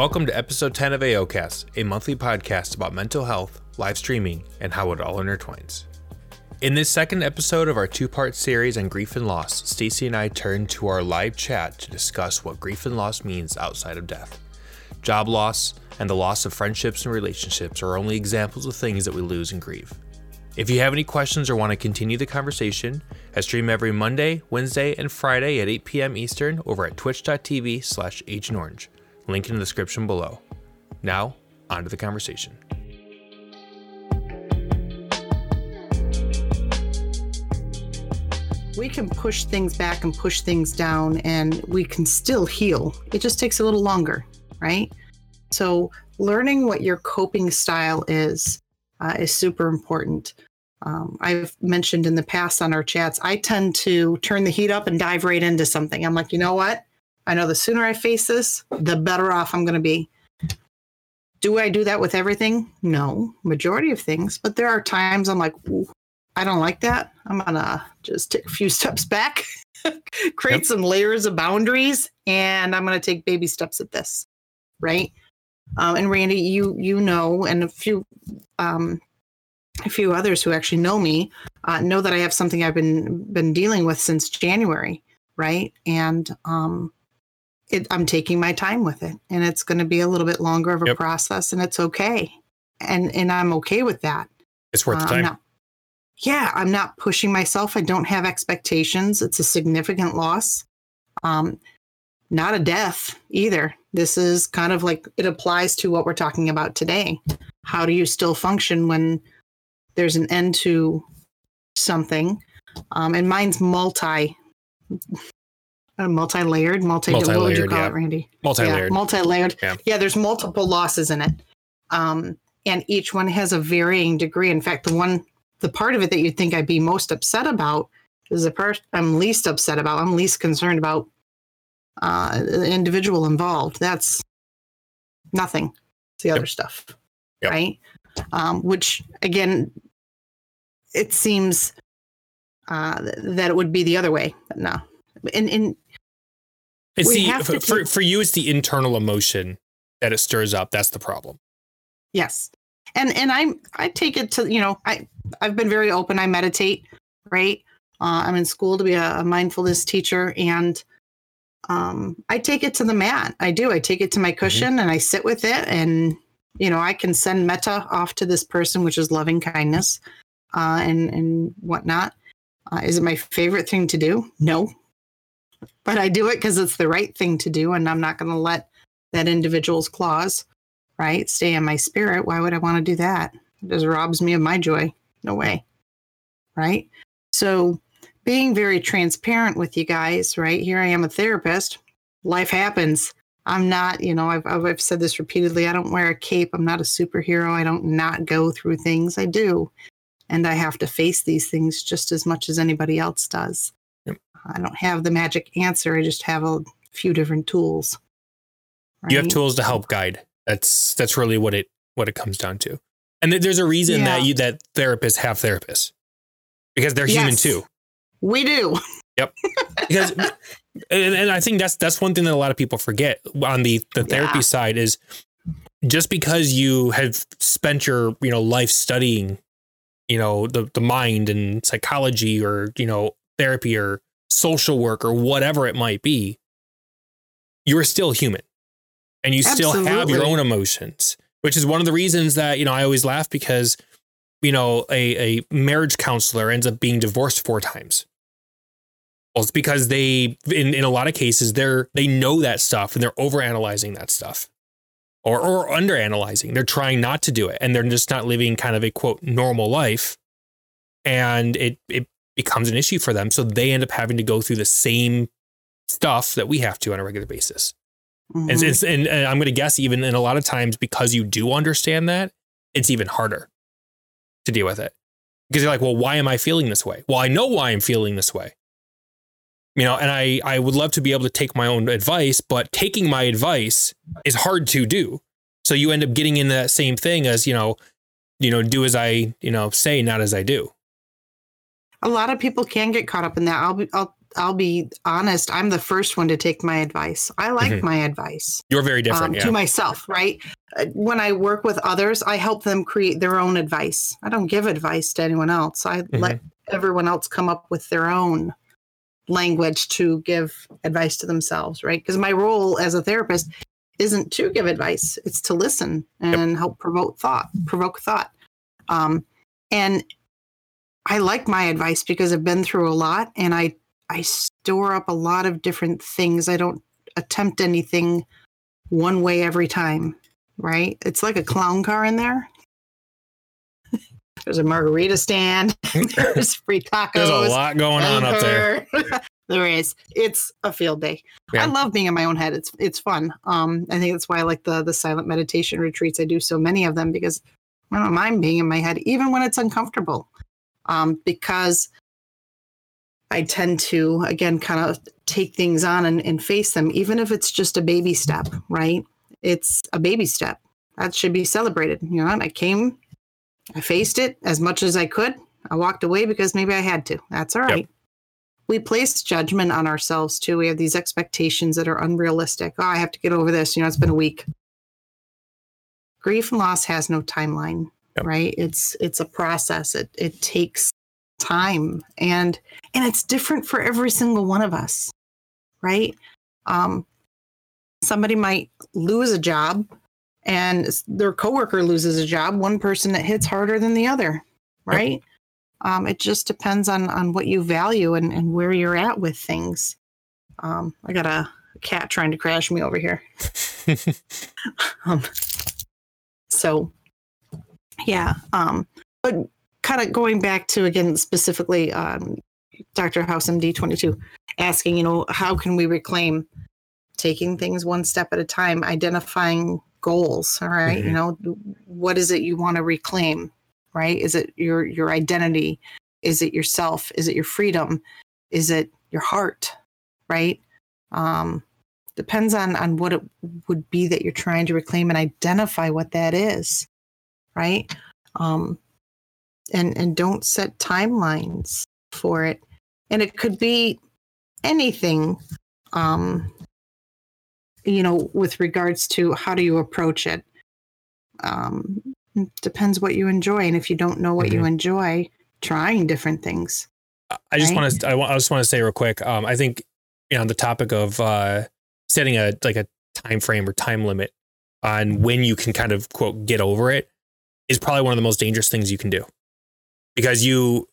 Welcome to episode 10 of AOCast, a monthly podcast about mental health, live streaming, and how it all intertwines. In this second episode of our two-part series on grief and loss, Stacy and I turn to our live chat to discuss what grief and loss means outside of death. Job loss and the loss of friendships and relationships are only examples of things that we lose and grieve. If you have any questions or want to continue the conversation, I stream every Monday, Wednesday, and Friday at 8 p.m. Eastern over at twitch.tv/agentorange. Link in the description below. Now, on to the conversation. We can push things back and push things down, and we can still heal. It just takes a little longer, right? So learning what your coping style is super important. I've mentioned in the past on our chats, I tend to turn the heat up and dive right into something. I'm like, you know what? I know the sooner I face this, the better off I'm going to be. Do I do that with everything? No, majority of things. But there are times I'm like, ooh, I don't like that. I'm going to just take a few steps back, create some layers of boundaries, and I'm going to take baby steps at this, right? And Randy, you know, and a few others who actually know me know that I have something I've been dealing with since January, right? And I'm taking my time with it, and it's going to be a little bit longer of a process, and it's okay, and I'm okay with that. It's worth the time. I'm not pushing myself. I don't have expectations. It's a significant loss, not a death either. This is kind of like it applies to what we're talking about today. How do you still function when there's an end to something? And mine's multi-layered, multi-layered. What would you call it, Randy? Multi-layered. Yeah, multi-layered. Yeah, there's multiple losses in it, and each one has a varying degree. In fact, the part of it that you'd think I'd be most upset about is the part I'm least upset about. I'm least concerned about the individual involved. That's nothing. It's the other stuff, right? Which again, it seems that it would be the other way. But no. And it's for you, it's the internal emotion that it stirs up. That's the problem. Yes. And I take it to, you know, I've been very open. I meditate, right? I'm in school to be a mindfulness teacher, and I take it to the mat. I do. I take it to my cushion and I sit with it, and, you know, I can send metta off to this person, which is loving kindness, and whatnot. Is it my favorite thing to do? No. But I do it because it's the right thing to do, and I'm not going to let that individual's claws, right, stay in my spirit. Why would I want to do that? It just robs me of my joy. No way, right? So being very transparent with you guys, right? Here I am, a therapist. Life happens. I'm not, you know, I've said this repeatedly. I don't wear a cape. I'm not a superhero. I don't not go through things. I do, and I have to face these things just as much as anybody else does. I don't have the magic answer. I just have a few different tools. Right? You have tools to help guide. That's really what it comes down to. And there's a reason that therapists have therapists, because they're human too. We do. Yep. Because and I think that's one thing that a lot of people forget on the therapy side is just because you have spent your, you know, life studying, you know, the mind and psychology, or, you know, therapy or social work or whatever it might be, you're still human, and you still have your own emotions, which is one of the reasons that, you know, I always laugh because, you know, a marriage counselor ends up being divorced 4 times. Well, it's because they, in a lot of cases, they know that stuff, and they're overanalyzing that stuff or underanalyzing. They're trying not to do it, and they're just not living kind of a quote normal life. And it becomes an issue for them. So they end up having to go through the same stuff that we have to on a regular basis. Mm-hmm. And I'm going to guess even in a lot of times, because you do understand that, it's even harder to deal with it, because you're like, well, why am I feeling this way? Well, I know why I'm feeling this way, you know, and I would love to be able to take my own advice, but taking my advice is hard to do. So you end up getting into that same thing as, you know, do as I, you know, say, not as I do. A lot of people can get caught up in that. I'll I'll be honest, I'm the first one to take my advice. I like my advice. You're very different to myself, right? When I work with others, I help them create their own advice. I don't give advice to anyone else. I let everyone else come up with their own language to give advice to themselves, right? Because my role as a therapist isn't to give advice. It's to listen and help provoke thought. And I like my advice because I've been through a lot, and I store up a lot of different things. I don't attempt anything one way every time, right? It's like a clown car in there. There's a margarita stand. There's free tacos. There's a lot going on up there. There is. It's a field day. Yeah. I love being in my own head. It's fun. I think that's why I like the silent meditation retreats. I do so many of them because I don't mind being in my head, even when it's uncomfortable. Because I tend to, again, kind of take things on and face them, even if it's just a baby step, right? It's a baby step. That should be celebrated. You know, and I came, I faced it as much as I could. I walked away because maybe I had to. That's all right. Yep. We place judgment on ourselves, too. We have these expectations that are unrealistic. Oh, I have to get over this. You know, it's been a week. Grief and loss has no timeline, right? It's a process. It takes time, and it's different for every single one of us, right? Somebody might lose a job, and their coworker loses a job. One person that hits harder than the other, right? Yep. It just depends on what you value and where you're at with things. I got a cat trying to crash me over here. So, yeah. But kind of going back to, again, specifically Dr. House MD 22 asking, you know, how can we reclaim taking things one step at a time, identifying goals, all right? You know, what is it you want to reclaim, right? Is it your identity? Is it yourself? Is it your freedom? Is it your heart, right? Depends on what it would be that you're trying to reclaim and identify what that is, right? And don't set timelines for it. And it could be anything, you know, with regards to how do you approach it. Depends what you enjoy. And if you don't know what you enjoy, trying different things. I just want to say real quick, I think, you know, on the topic of setting a time frame or time limit on when you can kind of, quote, get over it is probably one of the most dangerous things you can do, because you're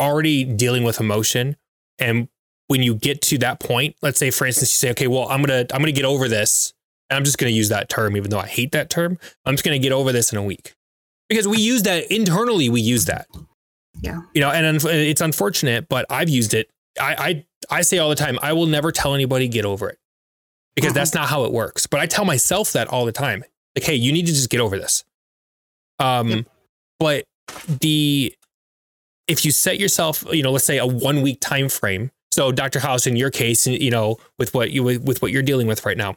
already dealing with emotion. And when you get to that point, let's say, for instance, you say, okay, well, I'm going to get over this. And I'm just going to use that term, even though I hate that term. I'm just going to get over this in a week, because we use that internally. We use that, you know, and it's unfortunate, but I've used it. I say all the time, I will never tell anybody get over it, because that's not how it works. But I tell myself that all the time. Like, hey, you need to just get over this. But if you set yourself, you know, let's say a 1 week time frame. So Dr. House, in your case, you know, with what you're dealing with right now,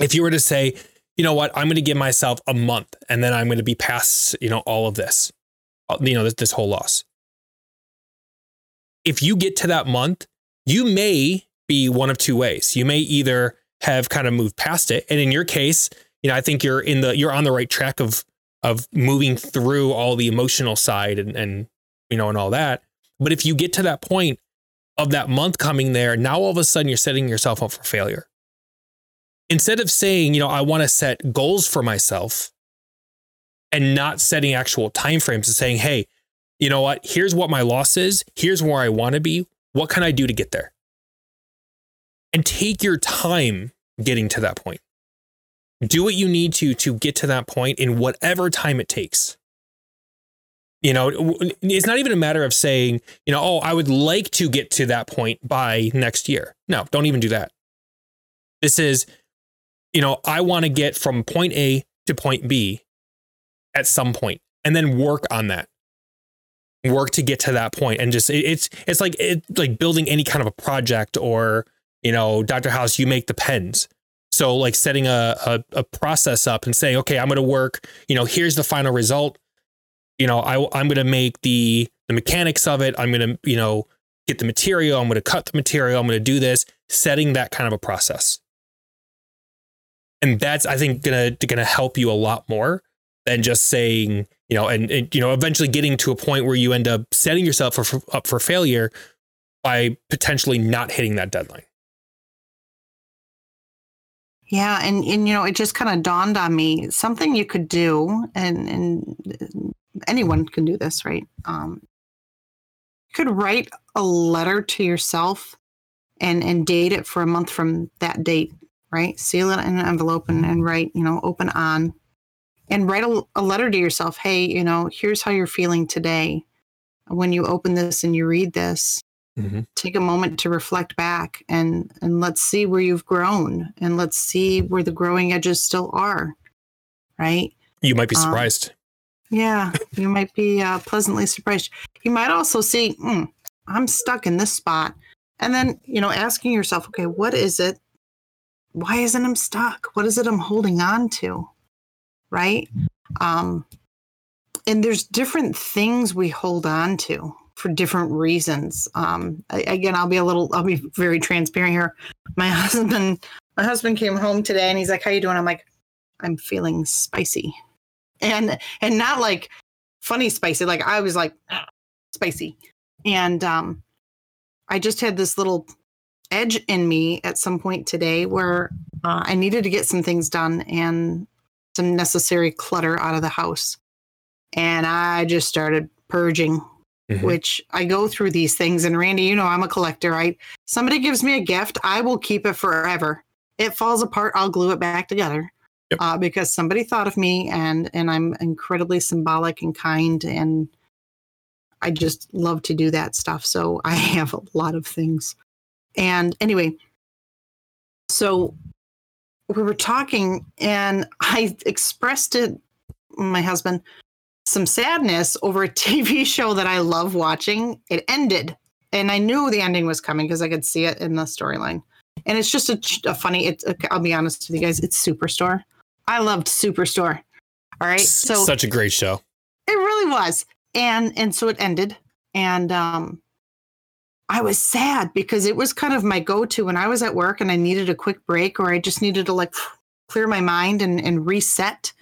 if you were to say, you know what, I'm going to give myself a month, and then I'm going to be past, you know, all of this, you know, this whole loss. If you get to that month, you may be one of two ways. You may either have kind of moved past it, and in your case, you know, I think you're on the right track of moving through all the emotional side and you know, and all that. But if you get to that point of that month coming there, now all of a sudden you're setting yourself up for failure. Instead of saying, you know, I want to set goals for myself and not setting actual timeframes and saying, hey, you know what, here's what my loss is, here's where I want to be, what can I do to get there? And take your time getting to that point. Do what you need to get to that point in whatever time it takes. You know, it's not even a matter of saying, you know, oh, I would like to get to that point by next year. No, don't even do that. This is, you know, I want to get from point A to point B at some point, and then work on that. Work to get to that point. And just it's like building any kind of a project, or, you know, Dr. House, you make the pens. So like setting a process up and saying, okay, I'm going to work, you know, here's the final result. You know, I'm going to make the mechanics of it. I'm going to, you know, get the material, I'm going to cut the material, I'm going to do this, setting that kind of a process. And that's, I think, gonna help you a lot more than just saying, you know, and you know, eventually getting to a point where you end up setting yourself up for failure by potentially not hitting that deadline. Yeah, and you know, it just kind of dawned on me something you could do, and anyone can do this, right? You could write a letter to yourself and date it for a month from that date, right? Seal it in an envelope and write, you know, open on, and write a letter to yourself. Hey, you know, here's how you're feeling today. When you open this and you read this, mm-hmm. Take a moment to reflect back and let's see where you've grown, and let's see where the growing edges still are, right? You might be surprised. Yeah, you might be pleasantly surprised. You might also see, I'm stuck in this spot. And then, you know, asking yourself, okay, what is it? Why isn't I'm stuck? What is it I'm holding on to? Right? And there's different things we hold on to for different reasons. Again, I'll be very transparent here. My husband came home today and he's like, how you doing? I'm like, I'm feeling spicy. And not like funny spicy. Like I was like spicy. And I just had this little edge in me at some point today where I needed to get some things done and some necessary clutter out of the house. And I just started purging. Mm-hmm. Which I go through these things. And Randy, you know, I'm a collector, right? Somebody gives me a gift, I will keep it forever. It falls apart, I'll glue it back together. Yep. Because somebody thought of me, and I'm incredibly symbolic and kind. And I just love to do that stuff. So I have a lot of things. And anyway, so we were talking and I expressed to my husband some sadness over a TV show that I love watching. It ended, and I knew the ending was coming because I could see it in the storyline. And it's just a funny. I'll be honest with you guys. It's Superstore. I loved Superstore. All right, so such a great show. It really was, and so it ended, and I was sad because it was kind of my go-to when I was at work and I needed a quick break or I just needed to like clear my mind and reset.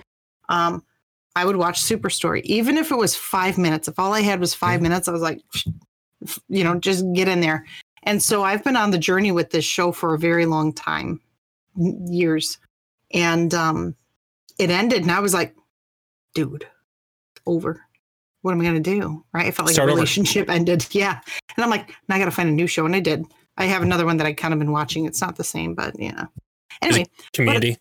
I would watch Superstore, even if it was 5 minutes. If all I had was 5 minutes, I was like, you know, just get in there. And so I've been on the journey with this show for a very long time, years. And it ended, and I was like, dude, it's over. What am I going to do? Right? I felt like a relationship ended. Yeah. And I'm like, now I got to find a new show. And I did. I have another one that I kind of been watching. It's not the same, but yeah. Anyway. Community.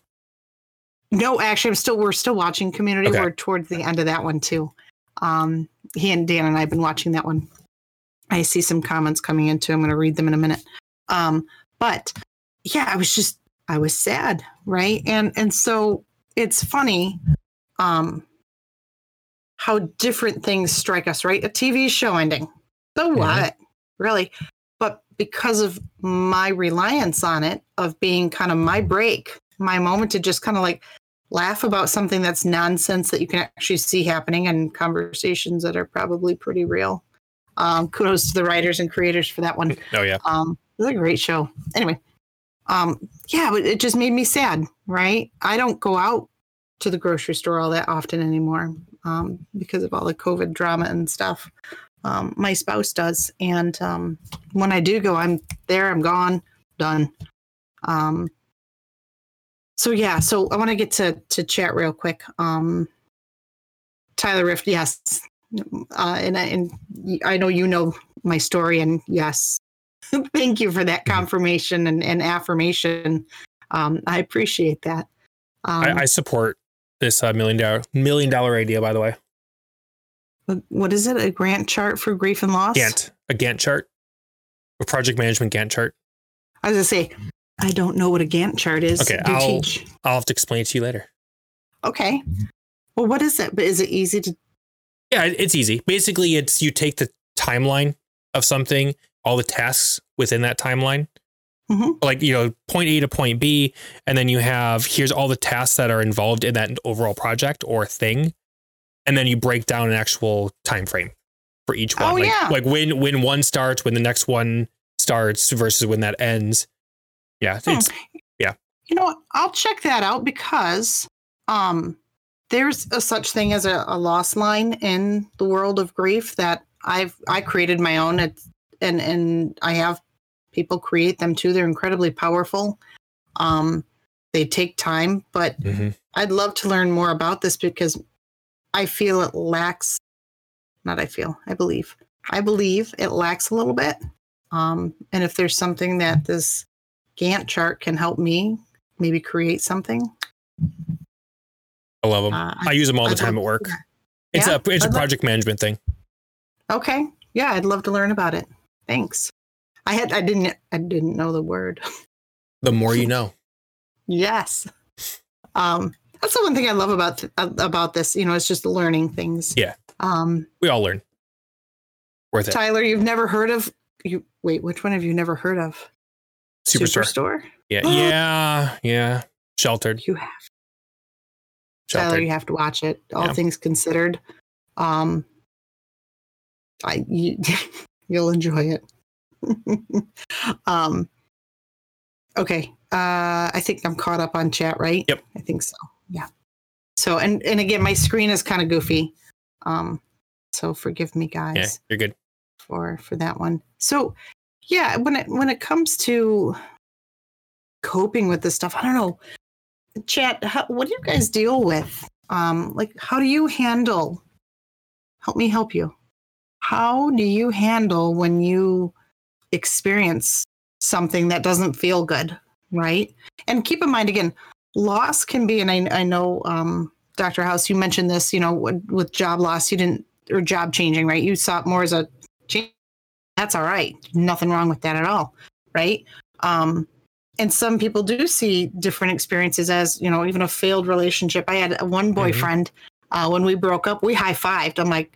No, actually, we're still watching Community. Okay. We're towards the end of that one too. He and Dan and I have been watching that one. I see some comments coming in too. I'm going to read them in a minute. But yeah, I was sad, right? And so it's funny how different things strike us, right? A TV show ending. So what? Yeah. Really? But because of my reliance on it, of being kind of my break, my moment to just kind of like laugh about something that's nonsense that you can actually see happening and conversations that are probably pretty real. Kudos to the writers and creators for that one. Oh yeah. It was a great show. Anyway. Yeah, but it just made me sad, right? I don't go out to the grocery store all that often anymore because of all the COVID drama and stuff. My spouse does. And when I do go, I'm there, I'm gone, done. So yeah, so I want to get to chat real quick. Tyler Rift, yes, and I know you know my story, and yes, thank you for that confirmation and affirmation. I appreciate that. I support this $1 million idea. By the way, what is it? A Gantt chart for grief and loss? A Gantt chart, a project management Gantt chart. I was gonna say. I don't know what a Gantt chart is. Okay, I'll have to explain it to you later. Okay. Well, what is it? But is it easy to? Yeah, it's easy. Basically, it's you take the timeline of something, all the tasks within that timeline, mm-hmm. like, you know, point A to point B, and then you have here's all the tasks that are involved in that overall project or thing, and then you break down an actual time frame for each one. Like when one starts, when the next one starts versus when that ends. Yeah. Yeah. You know what? I'll check that out because there's a such thing as a loss line in the world of grief that I created my own. It's, and I have people create them too. They're incredibly powerful. They take time, but I'd love to learn more about this because I feel it lacks, not I feel, I believe it lacks a little bit. And if there's something that this Gantt chart can help me maybe create something. I love them. I use them all the time at work. Yeah. It's a project management thing. Okay. Yeah. I'd love to learn about it. Thanks. I didn't know the word. The more you know. Yes. That's the one thing I love about this, you know, it's just learning things. Yeah. We all learn. Worth it. Tyler, you've never heard of which one have you never heard of? Superstore? Yeah. Yeah. Sheltered. You have. Sheltered. Tyler, you have to watch it. All things considered. You'll enjoy it. Okay. I think I'm caught up on chat, right? Yep. I think so. Yeah. So, and again, my screen is kind of goofy. So forgive me, guys. Yeah, you're good. For that one. So, yeah, when it comes to coping with this stuff, I don't know. Chat, what do you guys deal with? Like, how do you handle? Help me help you. How do you handle when you experience something that doesn't feel good, right? And keep in mind, again, loss can be, and I know, Dr. House, you mentioned this, you know, with job loss, or job changing, right? You saw it more as a change. That's all right. Nothing wrong with that at all, right? And some people do see different experiences as, you know, even a failed relationship. I had one boyfriend, when we broke up, we high-fived. I'm like,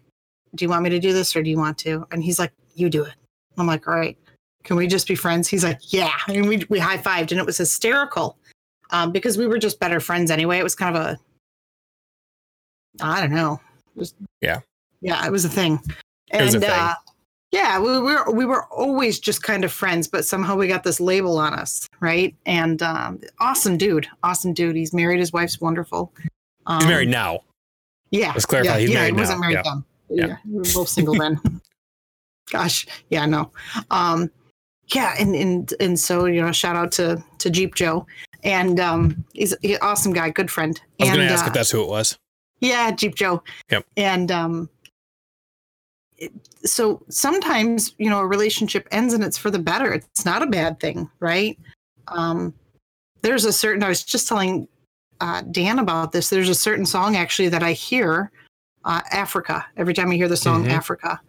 do you want me to do this or do you want to? And he's like, you do it. I'm like, all right. Can we just be friends? He's like, yeah. And we high-fived, and it was hysterical because we were just better friends anyway. It was kind of I don't know. It was a thing. We were always just kind of friends, but somehow we got this label on us, right? And awesome dude. He's married. His wife's wonderful. He's married now. Yeah. Let's clarify. He's married now. He wasn't married then. Yeah. We were both single then. Gosh. Yeah, no. Yeah, and so, you know, shout out to Jeep Joe, and he's an awesome guy, good friend. I was going to ask if that's who it was. Yeah, Jeep Joe. Yep. And so sometimes, you know, a relationship ends and it's for the better. It's not a bad thing, right? There's a certain. I was just telling Dan about this. There's a certain song actually that I hear, Africa. Every time I hear the song Africa.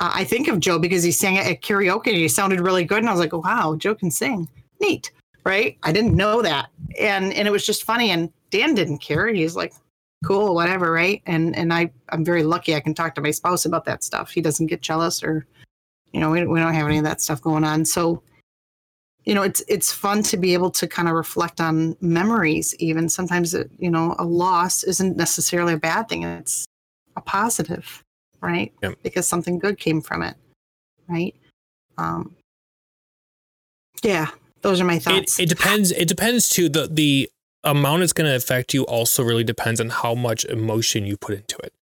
I think of Joe because he sang it at karaoke and he sounded really good. And I was like, wow, Joe can sing. Neat. Right. I didn't know that. And it was just funny. And Dan didn't care. He's like, cool, whatever. Right. And I'm very lucky. I can talk to my spouse about that stuff. He doesn't get jealous or, you know, we don't have any of that stuff going on. So, you know, it's fun to be able to kind of reflect on memories. Even sometimes, you know, a loss isn't necessarily a bad thing. It's a positive. Right. Yep. Because something good came from it. Right. Yeah. Those are my thoughts. It depends. It depends too. The amount it's going to affect you also really depends on how much emotion you put into it.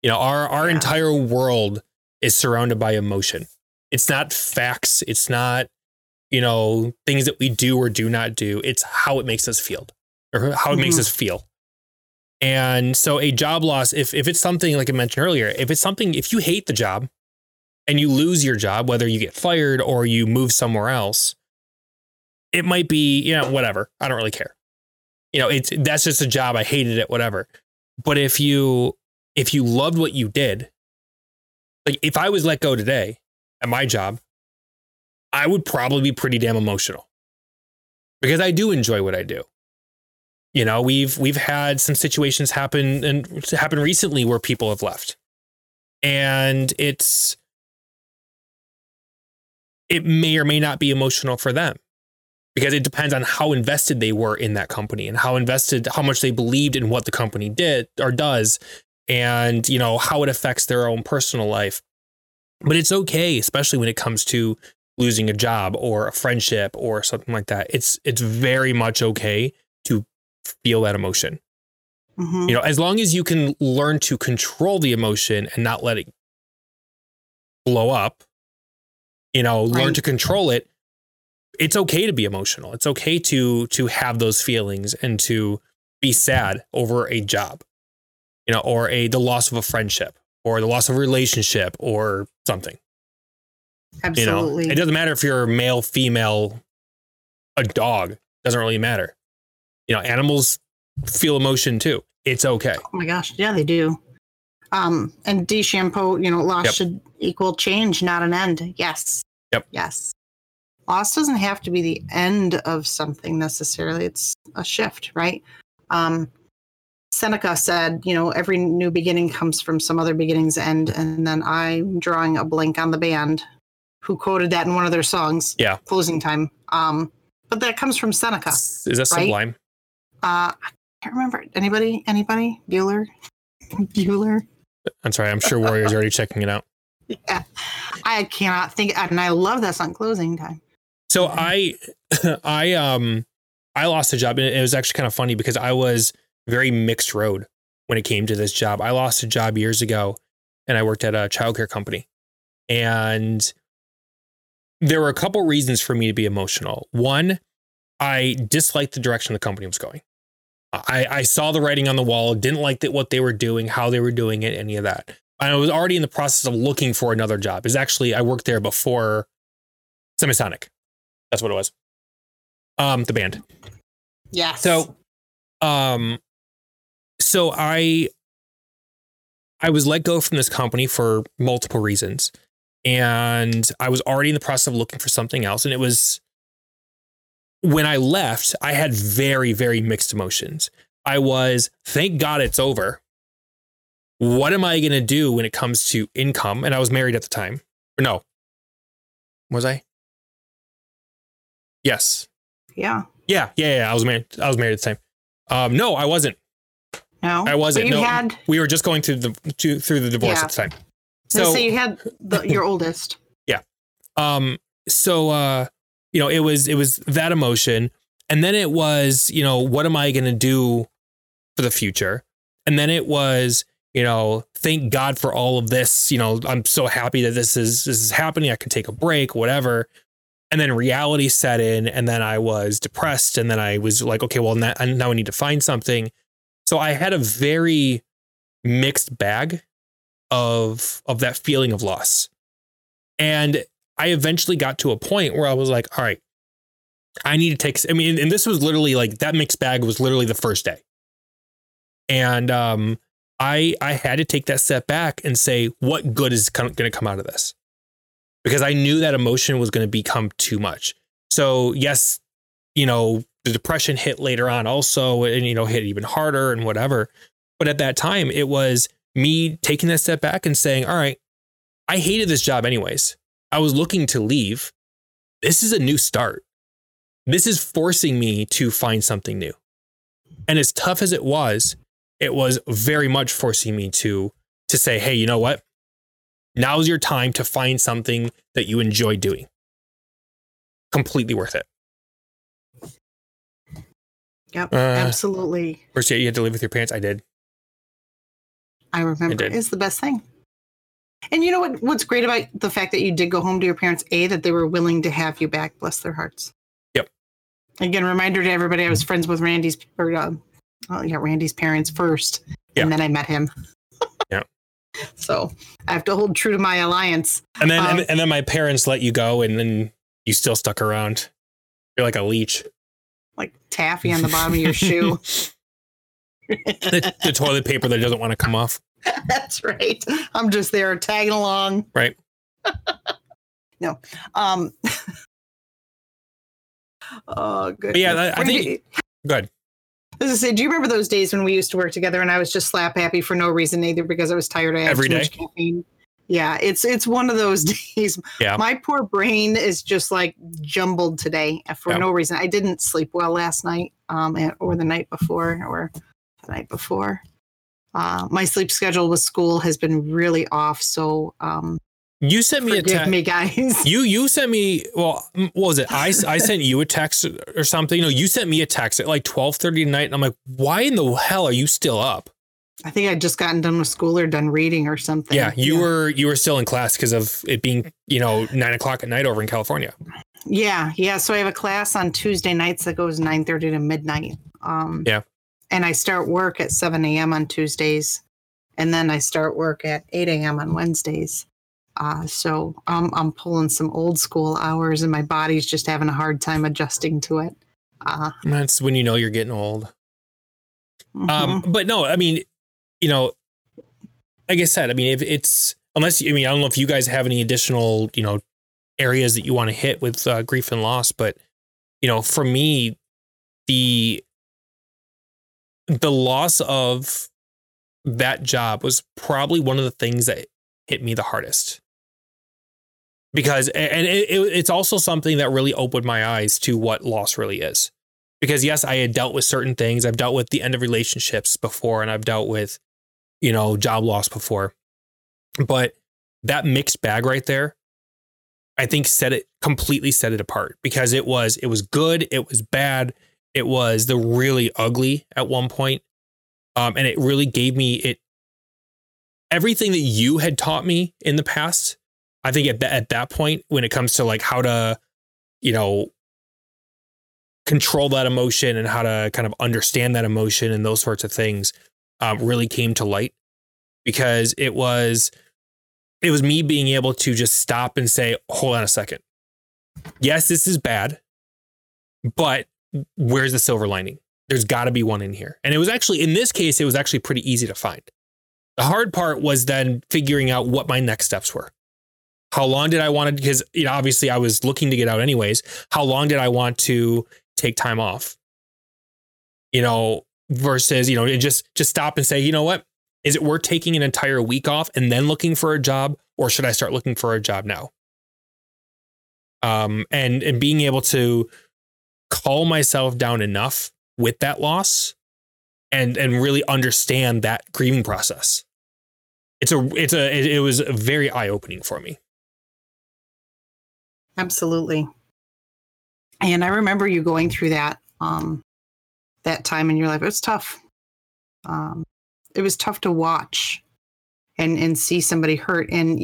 You know, our entire world is surrounded by emotion. It's not facts. It's not, you know, things that we do or do not do. It's how it makes us feel or how it makes us feel. And so a job loss, if it's something like I mentioned earlier, if you hate the job and you lose your job, whether you get fired or you move somewhere else, it might be, you know, whatever. I don't really care. You know, that's just a job. I hated it, whatever. But if you loved what you did, like if I was let go today at my job, I would probably be pretty damn emotional because I do enjoy what I do. You know, we've had some situations happen recently where people have left, and it may or may not be emotional for them because it depends on how invested they were in that company and how much they believed in what the company did or does, and you know how it affects their own personal life. But it's okay, especially when it comes to losing a job or a friendship or something like that. It's very much okay to feel that emotion. Mm-hmm. You know, as long as you can learn to control the emotion and not let it blow up, you know, right. Learn to control it. It's okay to be emotional. It's okay to have those feelings and to be sad over a job, you know, or the loss of a friendship or the loss of a relationship or something. Absolutely. You know, it doesn't matter if you're male, female, a dog. It doesn't really matter. You know, animals feel emotion too. It's okay. Oh my gosh. Yeah, they do. And DeChambeau, you know, loss should equal change, not an end. Yes. Yep. Yes. Loss doesn't have to be the end of something necessarily. It's a shift, right? Seneca said, you know, every new beginning comes from some other beginning's end. And then I'm drawing a blank on the band who quoted that in one of their songs. Yeah. Closing Time. But that comes from Seneca. Is that Sublime? I can't remember. Anybody? Bueller? I'm sorry. I'm sure Warrior's already checking it out. Yeah. I cannot think. And I love that song, Closing Time. So I lost a job, and it was actually kind of funny because I was very mixed road when it came to this job. I lost a job years ago, and I worked at a childcare company, and there were a couple reasons for me to be emotional. One, I disliked the direction the company was going. I saw the writing on the wall, didn't like that what they were doing, how they were doing it, any of that. And I was already in the process of looking for another job. It's actually, I worked there before Semisonic. That's what it was. The band. Yeah. So, I was let go from this company for multiple reasons, and I was already in the process of looking for something else. And it was when I left, I had very, very mixed emotions. I was, thank God it's over. What am I going to do when it comes to income? And I was married at the time. No. Was I? Yes. Yeah. I was married at the time. No, I wasn't. No, I wasn't. No, we were just going through the divorce at the time. So you had your oldest. Yeah. So you know, it was that emotion, and then it was, you know, what am I going to do for the future? And then it was, you know, thank God for all of this. You know, I'm so happy that this is happening. I can take a break, whatever. And then reality set in, and then I was depressed, and then I was like, okay, well, now I need to find something. So I had a very mixed bag of that feeling of loss. And I eventually got to a point where I was like, all right, I need to take, I mean, and this was literally like that mixed bag was literally the first day. And I had to take that step back and say, what good is going to come out of this? Because I knew that emotion was going to become too much. So yes, you know, the depression hit later on also, and, you know, hit even harder and whatever. But at that time, it was me taking that step back and saying, all right, I hated this job anyways. I was looking to leave. This is a new start. This is forcing me to find something new. And as tough as it was very much forcing me to say, hey, you know what? Now's your time to find something that you enjoy doing. Completely worth it. Yep, absolutely. First, you had to live with your parents. I did. I remember. It's the best thing. And you know what? What's great about the fact that you did go home to your parents, A, that they were willing to have you back. Bless their hearts. Yep. Again, reminder to everybody, I was friends with Randy's parents first, and then I met him. So I have to hold true to my alliance. And then and then my parents let you go, and then you still stuck around. You're like a leech. Like taffy on the bottom of your shoe. The toilet paper that doesn't want to come off. That's right. I'm just there tagging along. Right. No. Oh, good. But yeah, I think. Good. As I say, do you remember those days when we used to work together and I was just slap happy for no reason, either because I was tired of every day? Caffeine. Yeah, it's one of those days. Yeah. My poor brain is just like jumbled today for no reason. I didn't sleep well last night or the night before or the night before. My sleep schedule with school has been really off. So You sent me a text, guys. You sent me, well, what was it? I sent you a text or something. No, you sent me a text at like 12:30 at night, and I'm like, why in the hell are you still up? I think I'd just gotten done with school or done reading or something. Yeah, you were still in class because of it being 9 o'clock at night over in California. Yeah. So I have a class on Tuesday nights that goes 9:30 to midnight. And I start work at 7 a.m. on Tuesdays, and then I start work at 8 a.m. on Wednesdays. So I'm pulling some old school hours, and my body's just having a hard time adjusting to it. That's when you know you're getting old. Mm-hmm. But no, I mean, like I said, I mean, if it's I don't know if you guys have any additional, areas that you want to hit with grief and loss. But, for me, the loss of that job was probably one of the things that hit me the hardest. Because it's also something that really opened my eyes to what loss really is. Because, yes, I had dealt with certain things. I've dealt with the end of relationships before, and I've dealt with, job loss before. But that mixed bag right there, I think set it apart, because it was good. It was bad. It was the really ugly at one point. And it really gave me everything that you had taught me in the past. I think at that point, when it comes to like how to, control that emotion and how to kind of understand that emotion and those sorts of things, really came to light, because it was me being able to just stop and say, hold on a second. Yes, this is bad, but where's the silver lining? There's got to be one in here. And it was actually, in this case, it was actually pretty easy to find. The hard part was then figuring out what my next steps were. How long did I want to, because obviously I was looking to get out anyways. How long did I want to take time off? Versus, just stop and say, you know what? Is it worth taking an entire week off and then looking for a job, or should I start looking for a job now? And being able to calm myself down enough with that loss and really understand that grieving process. It was very eye-opening for me. Absolutely. And I remember you going through that time in your life. It was tough. It was tough to watch and see somebody hurt. And,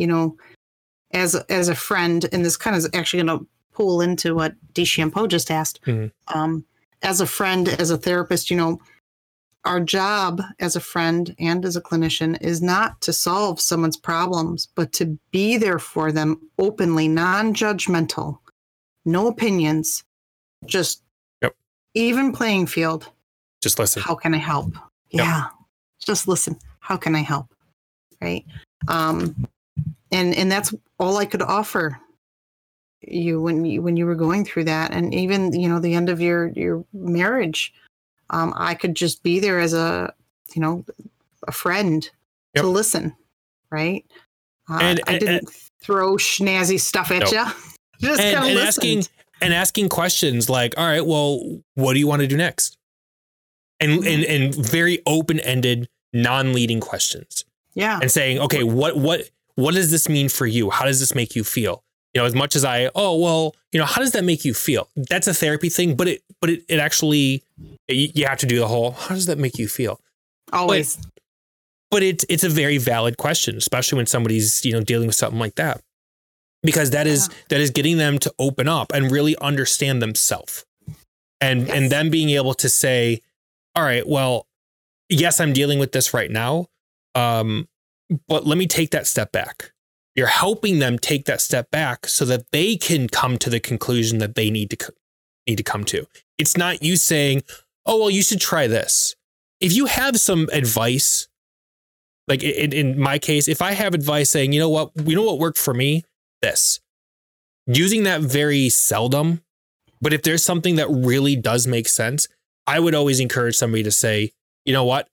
as a friend, and this kind of is actually going to pull into what DeChampeau just asked, mm-hmm. As a friend, as a therapist, our job as a friend and as a clinician is not to solve someone's problems, but to be there for them openly, non-judgmental, no opinions, just even playing field. Just listen. How can I help? Yep. Yeah. Just listen. How can I help? Right. And that's all I could offer you when you were going through that. And even, the end of your marriage, I could just be there as a friend to listen. Right. And I didn't throw schnazzy stuff at you. Just kind of asking questions like, all right, well, what do you want to do next? And very open-ended, non-leading questions. Yeah. And saying, okay, what does this mean for you? How does this make you feel? As much as how does that make you feel? That's a therapy thing, but it actually, you have to do the whole, how does that make you feel? Always. But it's a very valid question, especially when somebody's, dealing with something like that, because that is getting them to open up and really understand themselves, and them being able to say, all right, well, yes, I'm dealing with this right now, but let me take that step back. You're helping them take that step back so that they can come to the conclusion that they need to come to. It's not you saying, oh, well, you should try this. If you have some advice, like in my case, if I have advice saying, you know what worked for me? This. Using that very seldom, but if there's something that really does make sense, I would always encourage somebody to say, you know what?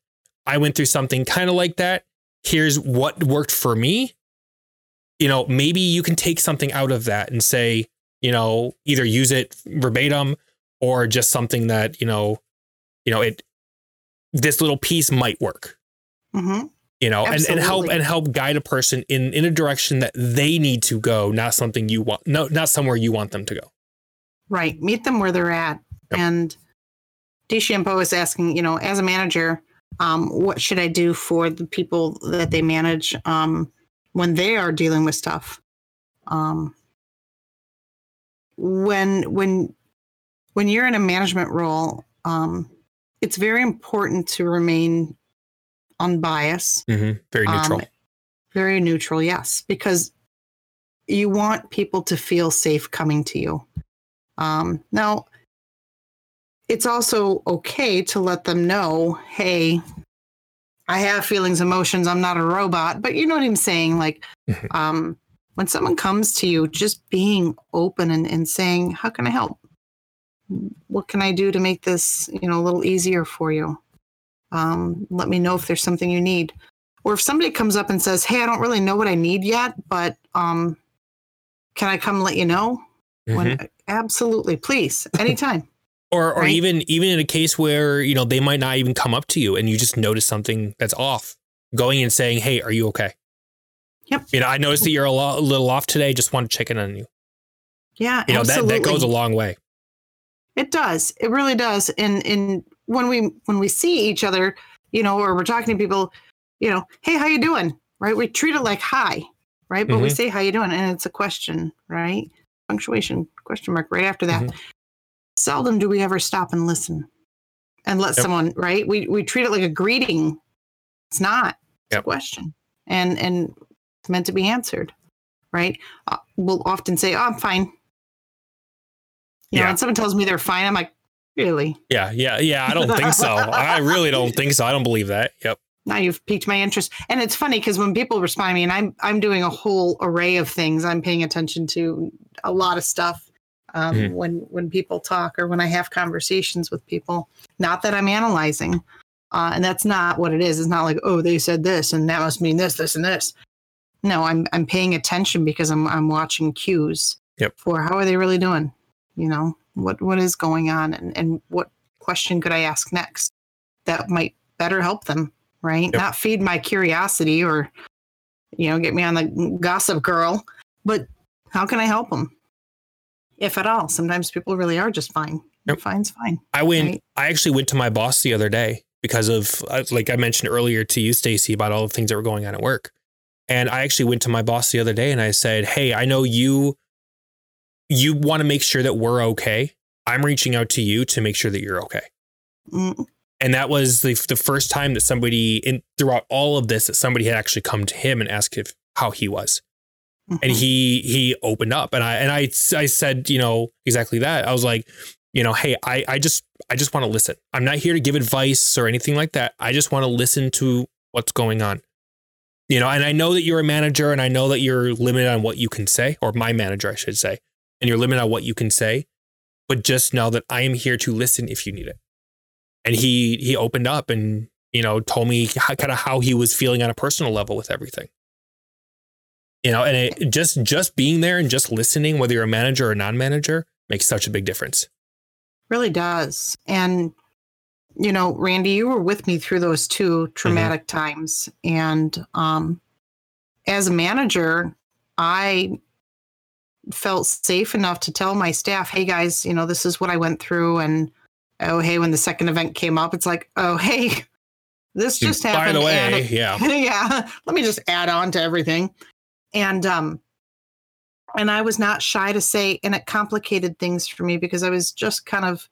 I went through something kind of like that. Here's what worked for me. Maybe you can take something out of that and say, either use it verbatim or just something that, this little piece might work. Mm-hmm. you know, and help guide a person in a direction that they need to go, not something you want, not somewhere you want them to go. Right. Meet them where they're at. Yep. And DeChambeau is asking, you know, as a manager, what should I do for the people that they manage when they are dealing with stuff? When you're in a management role, it's very important to remain unbiased. Mm-hmm. Very neutral. Very neutral, yes. Because you want people to feel safe coming to you. Now, it's also okay to let them know, hey, I have feelings, emotions. I'm not a robot. But you know what I'm saying? Like, when someone comes to you, just being open and saying, how can I help? What can I do to make this, you know, a little easier for you? Let me know if there's something you need. Or if somebody comes up and says, hey, I don't really know what I need yet, but can I come let you know? Mm-hmm. Absolutely, please, anytime. Or right? even in a case where, you know, they might not even come up to you and you just notice something that's off, going and saying, hey, are you okay? Yep. You know, I noticed that you're a little off today. Just want to check in on you. Yeah, you know, that goes a long way. It does. It really does. And when we see each other, you know, or we're talking to people, you know, hey, how you doing? Right. We treat it like hi. Right. But we say, how you doing? And it's a question. Right. Punctuation question mark right after that. Mm-hmm. Seldom do we ever stop and listen and let someone, right? We treat it like a greeting. It's not. It's a question. And it's meant to be answered, right? We'll often say, oh, I'm fine. You know, when someone tells me they're fine, I'm like, really? Yeah. I don't think so. I really don't think so. I don't believe that. Yep. Now you've piqued my interest. And it's funny because when people respond to me, and I'm doing a whole array of things, I'm paying attention to a lot of stuff. When people talk or when I have conversations with people, not that I'm analyzing, and that's not what it is. It's not like, oh, they said this and that must mean this, this, and this. No, I'm paying attention because I'm watching cues for how are they really doing? You know, what is going on and what question could I ask next that might better help them, right? Yep. Not feed my curiosity or, you know, get me on the gossip girl, but how can I help them? If at all, sometimes people really are just fine. Fine's fine. I actually went to my boss the other day because of, like I mentioned earlier to you, Stacy, about all the things that were going on at work. And I actually went to my boss the other day and I said, hey, I know you want to make sure that we're okay. I'm reaching out to you to make sure that you're okay. Mm-hmm. And that was the first time that somebody throughout all of this, that somebody had actually come to him and asked if how he was. And he opened up and I said, you know, exactly that. I was like, you know, hey, I just want to listen. I'm not here to give advice or anything like that. I just want to listen to what's going on, you know, and I know that you're a manager and I know that you're limited on what you can say, or my manager, I should say, and you're limited on what you can say. But just know that I am here to listen if you need it. And he opened up and, you know, told me kind of how he was feeling on a personal level with everything. You know, and it, just being there and just listening, whether you're a manager or non-manager, makes such a big difference. Really does. And, you know, Randy, you were with me through those two traumatic times. And as a manager, I felt safe enough to tell my staff, hey, guys, you know, this is what I went through. And, oh, hey, when the second event came up, it's like, oh, hey, this just happened. By the way, yeah. Let me just add on to everything. And I was not shy to say, and it complicated things for me because I was just kind of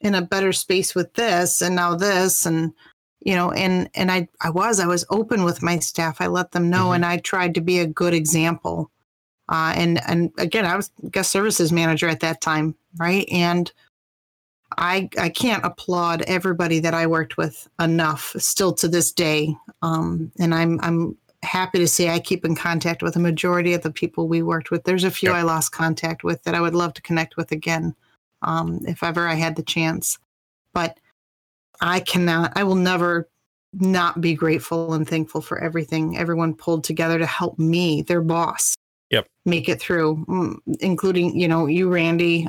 in a better space with this and now this, and, you know, and I was open with my staff. I let them know and I tried to be a good example. And again, I was guest services manager at that time. Right. And I can't applaud everybody that I worked with enough still to this day. And I'm happy to say I keep in contact with a majority of the people we worked with. There's a few I lost contact with that I would love to connect with again, if ever I had the chance. But I will never not be grateful and thankful for everything everyone pulled together to help me, their boss, make it through, including, you know, you, Randy,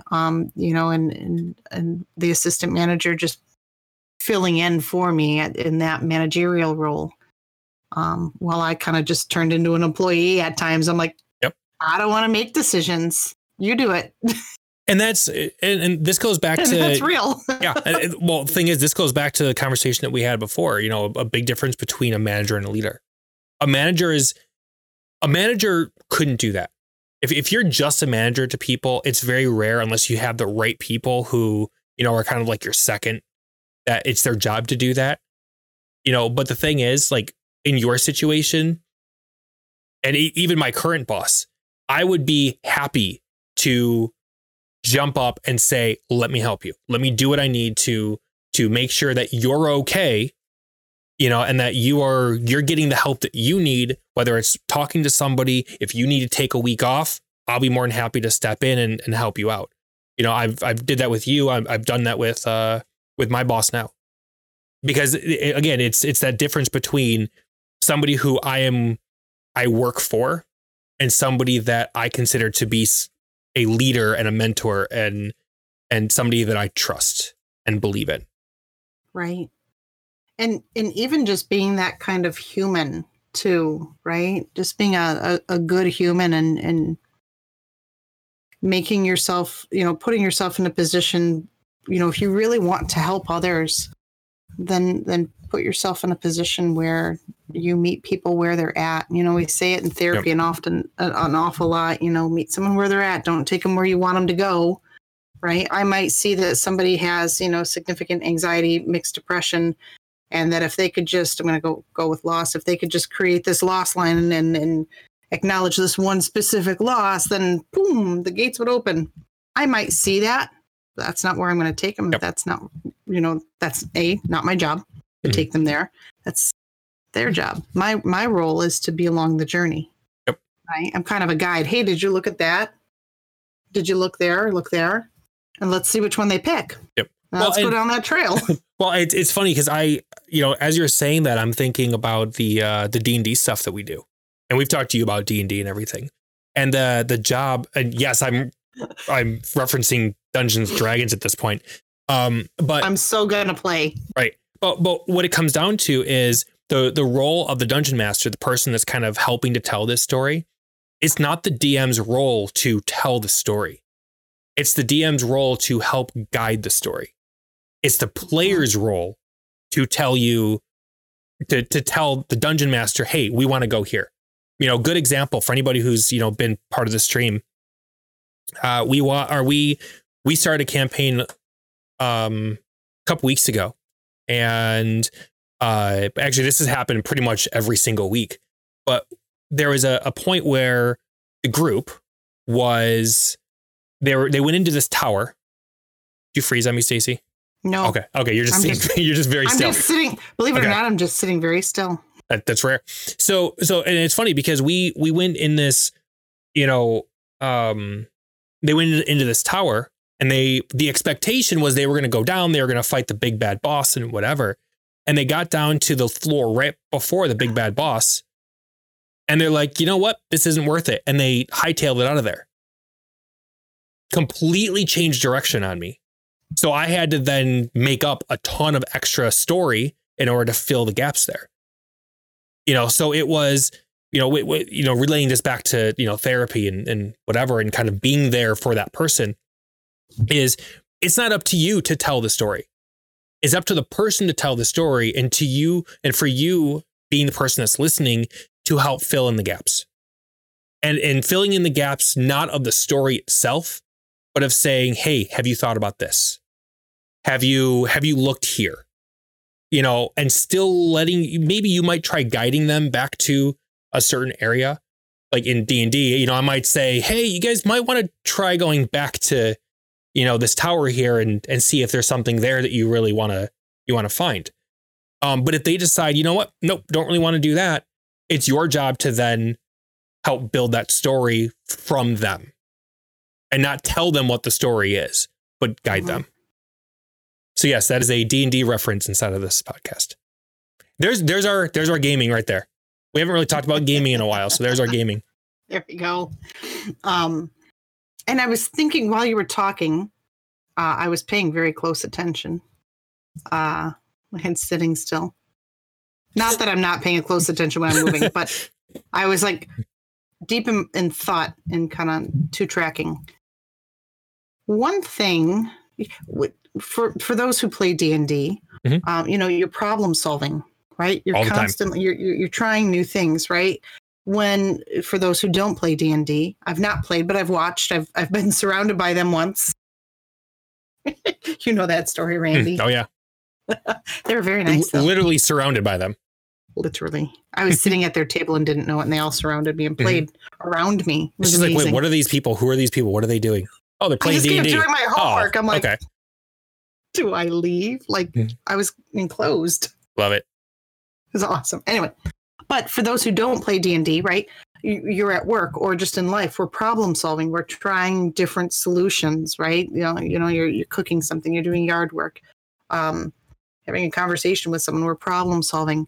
you know, and the assistant manager just filling in for me in that managerial role. While I kind of just turned into an employee at times. I'm like, yep, I don't want to make decisions. You do it. And that's, and this goes back to, that's real. Yeah. Well, the thing is, this goes back to the conversation that we had before, you know, a big difference between a manager and a leader. A manager couldn't do that. If you're just a manager to people, it's very rare, unless you have the right people who, you know, are kind of like your second, that it's their job to do that, you know. But the thing is, like, in your situation, and even my current boss, I would be happy to jump up and say, let me help you. Let me do what I need to make sure that you're okay, you know, and that you're getting the help that you need, whether it's talking to somebody. If you need to take a week off, I'll be more than happy to step in and help you out. You know, I've did that with you. I've done that with my boss now, because again, it's that difference between somebody who I work for and somebody that I consider to be a leader and a mentor and somebody that I trust and believe in. Right. And even just being that kind of human too, right? Just being a good human and making yourself, you know, putting yourself in a position, you know, if you really want to help others, then put yourself in a position where you meet people where they're at. You know, we say it in therapy, yep, and often an awful lot, you know, meet someone where they're at. Don't take them where you want them to go. Right. I might see that somebody has, you know, significant anxiety, mixed depression, and that if they could just, I'm going to go with loss. If they could just create this loss line and acknowledge this one specific loss, then boom, the gates would open. I might see that. That's not where I'm going to take them. Yep. That's not, you know, that's not my job to take them there. That's their job. My role is to be along the journey. Yep. Right? I'm kind of a guide. Hey, did you look at that? Did you look there? Look there. And let's see which one they pick. Yep. Let's go down that trail. Well, it's funny because I, you know, as you're saying that, I'm thinking about the D&D stuff that we do. And we've talked to you about D&D and everything. And the job, and yes, I'm referencing Dungeons and Dragons at this point. But I'm so going to play. Right. But what it comes down to is the role of the dungeon master, the person that's kind of helping to tell this story. It's not the DM's role to tell the story. It's the DM's role to help guide the story. It's the player's role to tell you, to tell the dungeon master, hey, we want to go here. You know, good example for anybody who's, you know, been part of the stream. We started a campaign a couple weeks ago, and actually this has happened pretty much every single week. But there was a point where the group was they went into this tower. Did you freeze on me, Stacey? No. Okay. You're just very still. I'm just sitting. Believe it or not, I'm just sitting very still. That's rare. So and it's funny because we went in this, you know, they went into this tower, and the expectation was they were going to go down. They were going to fight the big bad boss and whatever. And they got down to the floor right before the big bad boss. And they're like, you know what? This isn't worth it. And they hightailed it out of there. Completely changed direction on me. So I had to then make up a ton of extra story in order to fill the gaps there. You know, so it was, you know, you know, relating this back to, you know, therapy and whatever, and kind of being there for that person, is it's not up to you to tell the story. It's up to the person to tell the story, and to you, and for you being the person that's listening, to help fill in the gaps. And filling in the gaps, not of the story itself, but of saying, hey, have you thought about this? Have you looked here? You know, and still letting, maybe you might try guiding them back to a certain area. Like in D&D, you know, I might say, hey, you guys might want to try going back to, you know, this tower here and see if there's something there that you really want to find. But if they decide, you know what? Nope, don't really want to do that. It's your job to then help build that story from them and not tell them what the story is, but guide them. So, yes, that is a D&D reference inside of this podcast. There's our gaming right there. We haven't really talked about gaming in a while. So there's our gaming. There we go. And I was thinking while you were talking, I was paying very close attention. My head's sitting still. Not that I'm not paying close attention when I'm moving, but I was like deep in thought and kind of two tracking. One thing for those who play D&D, you know, you're problem solving, right? You're all constantly you're trying new things, right? When for those who don't play D&D, I've not played, but I've watched. I've been surrounded by them once. You know that story, Randy. Oh yeah. They were very nice. Literally surrounded by them. Literally. I was sitting at their table and didn't know it, and they all surrounded me and played around me. It's just like, wait, what are these people? Who are these people? What are they doing? Oh, they're playing D&D. I just kept doing my homework. I'm like, okay. Do I leave? Like, I was enclosed. Love it. It was awesome. Anyway, but for those who don't play D&D, right, you're at work or just in life, we're problem solving. We're trying different solutions, right? You know, you're cooking something, you're doing yard work. Having a conversation with someone, we're problem solving.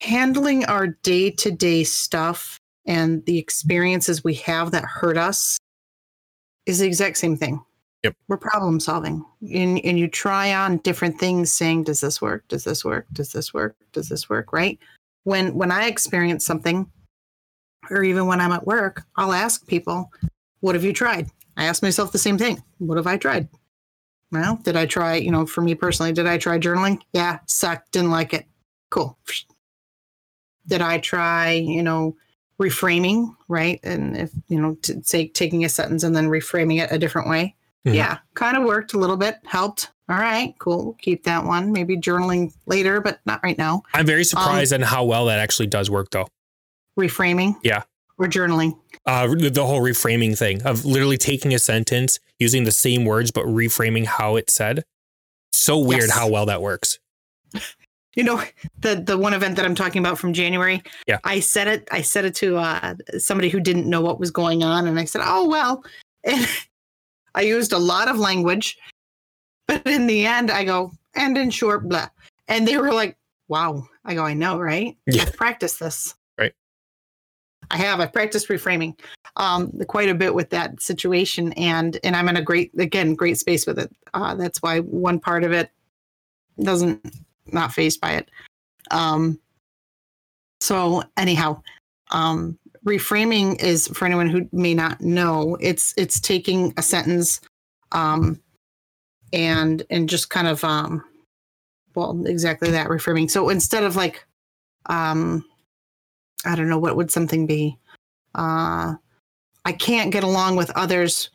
Handling our day-to-day stuff and the experiences we have that hurt us is the exact same thing. Yep. We're problem solving. And you try on different things saying, does this work? Does this work? Does this work? Does this work? Right? When I experience something, or even when I'm at work, I'll ask people, what have you tried? I ask myself the same thing. What have I tried? Well, did I try, you know, for me personally, did I try journaling? Yeah, sucked, didn't like it. Cool. Did I try, you know, reframing, right? And if, you know, to say taking a sentence and then reframing it a different way. Mm-hmm. Yeah, kind of worked a little bit, helped. All right, cool. Keep that one. Maybe journaling later, but not right now. I'm very surprised on how well that actually does work, though. Reframing? Yeah. Or journaling? The whole reframing thing of literally taking a sentence, using the same words, but reframing how it's said. So weird how well that works. You know, the one event that I'm talking about from January, I said it to somebody who didn't know what was going on. And I said, oh, well, and I used a lot of language. But in the end, I go, and in short, blah. And they were like, wow. I go, I know, right? Yeah. I've practiced this. I've practiced reframing quite a bit with that situation. And I'm in a great space with it. That's why one part of it not phased by it. So anyhow, reframing is, for anyone who may not know, it's taking a sentence and just kind of, well, exactly that, reframing. So instead of like, I don't know, what would something be? I can't get along with others.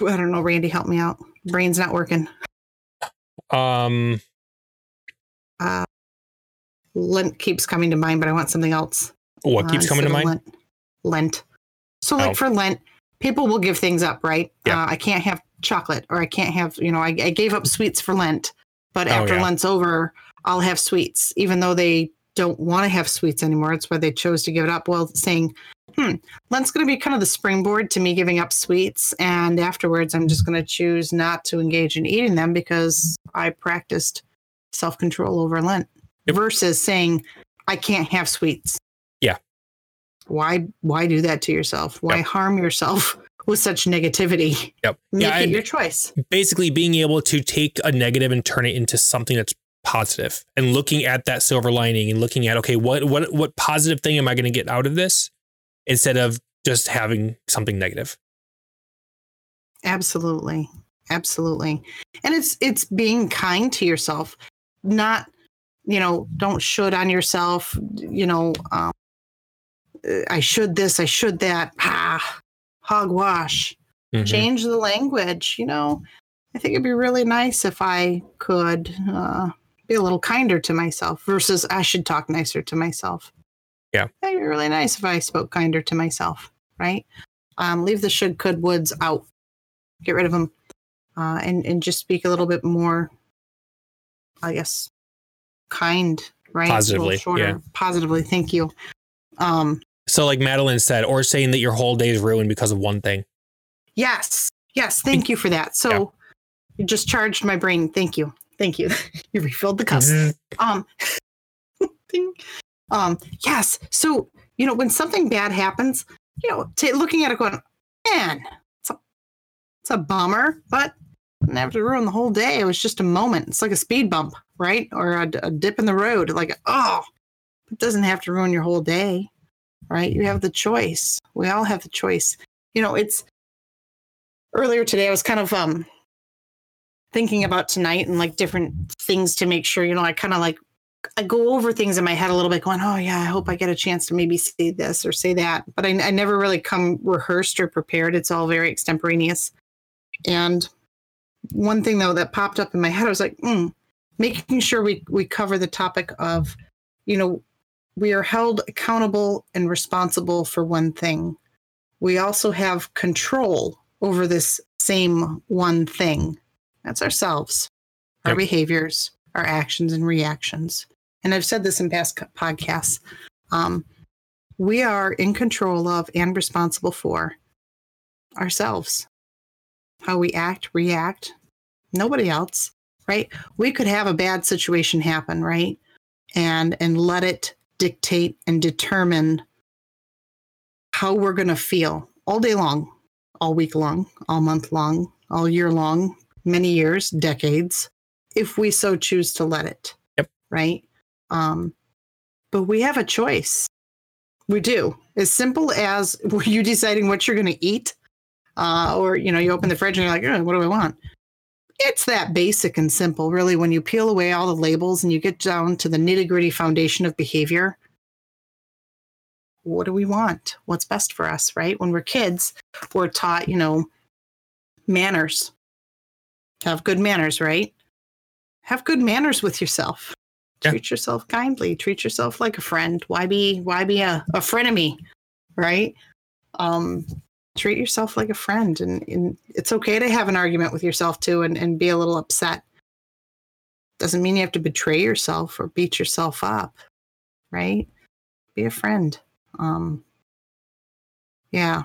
I don't know, Randy, help me out. Brain's not working. Lent keeps coming to mind, but I want something else. What keeps coming to mind? Lent. So like for Lent, people will give things up, right? Yeah. I can't have chocolate, or I can't have, you know, I gave up sweets for Lent, but after Lent's over, I'll have sweets, even though they don't want to have sweets anymore. It's why they chose to give it up. Well, saying, Lent's going to be kind of the springboard to me giving up sweets. And afterwards, I'm just going to choose not to engage in eating them because I practiced self-control over Lent versus saying, I can't have sweets. Yeah. Why do that to yourself? Why harm yourself with such negativity? Yep. Make it your choice. Basically being able to take a negative and turn it into something that's positive and looking at that silver lining and looking at, okay, what positive thing am I going to get out of this instead of just having something negative? Absolutely. Absolutely. And it's being kind to yourself, not, you know, don't should on yourself, you know, I should this, I should that, hogwash, change the language. You know, I think it'd be really nice if I could, be a little kinder to myself versus I should talk nicer to myself. Yeah. That'd be really nice if I spoke kinder to myself, right? Leave the should, could, woulds out. Get rid of them. And just speak a little bit more, I guess, kind, right? Positively. Positively. Thank you. So like Madeline said, or saying that your whole day is ruined because of one thing. Yes. Yes. Thank you for that. So you just charged my brain. Thank you. Thank you. You refilled the cup. Yes. So, you know, when something bad happens, you know, looking at it going, man, it's a bummer, but Didn't have to ruin the whole day. It was just a moment. It's like a speed bump, right? Or a dip in the road. Like, oh, it doesn't have to ruin your whole day, right? You have the choice. We all have the choice. You know, it's earlier today, I was kind of thinking about tonight and like different things to make sure, you know, I kind of like, I go over things in my head a little bit going, oh, yeah, I hope I get a chance to maybe say this or say that. But I never really come rehearsed or prepared. It's all very extemporaneous. And one thing, though, that popped up in my head, I was like, making sure we cover the topic of, you know, we are held accountable and responsible for one thing. We also have control over this same one thing. That's ourselves, our behaviors, our actions and reactions. And I've said this in past podcasts. We are in control of and responsible for ourselves. How we act, react, nobody else, right? We could have a bad situation happen, right? And let it dictate and determine how we're going to feel all day long, all week long, all month long, all year long, many years, decades, if we so choose to let it. Yep. Right? But we have a choice. We do. As simple as were you deciding what you're going to eat, or, you know, you open the fridge and you're like, oh, what do I want? It's that basic and simple, really. When you peel away all the labels and you get down to the nitty-gritty foundation of behavior, what do we want? What's best for us, right? When we're kids, we're taught, you know, manners. Have good manners, right? Have good manners with yourself. Yeah. Treat yourself kindly. Treat yourself like a friend. Why be a frenemy, right? Treat yourself like a friend. And it's okay to have an argument with yourself, too, and be a little upset. Doesn't mean you have to betray yourself or beat yourself up, right? Be a friend. Yeah.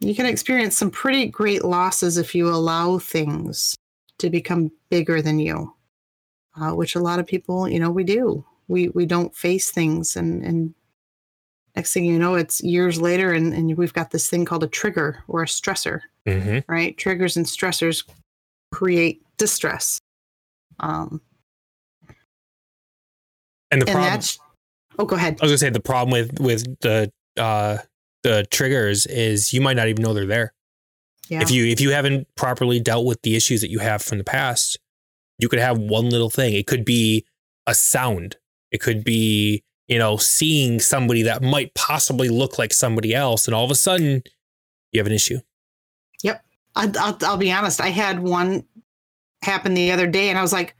You can experience some pretty great losses if you allow things to become bigger than you, which a lot of people, you know, we do. We don't face things, and next thing you know, it's years later, and we've got this thing called a trigger or a stressor, right? Triggers and stressors create distress. And the problem. Oh, go ahead. I was gonna say the problem with the triggers is you might not even know they're there. Yeah. If you haven't properly dealt with the issues that you have from the past, you could have one little thing. It could be a sound. It could be, you know, seeing somebody that might possibly look like somebody else, and all of a sudden you have an issue. Yep. I'll be honest. I had one happen the other day, and I was like,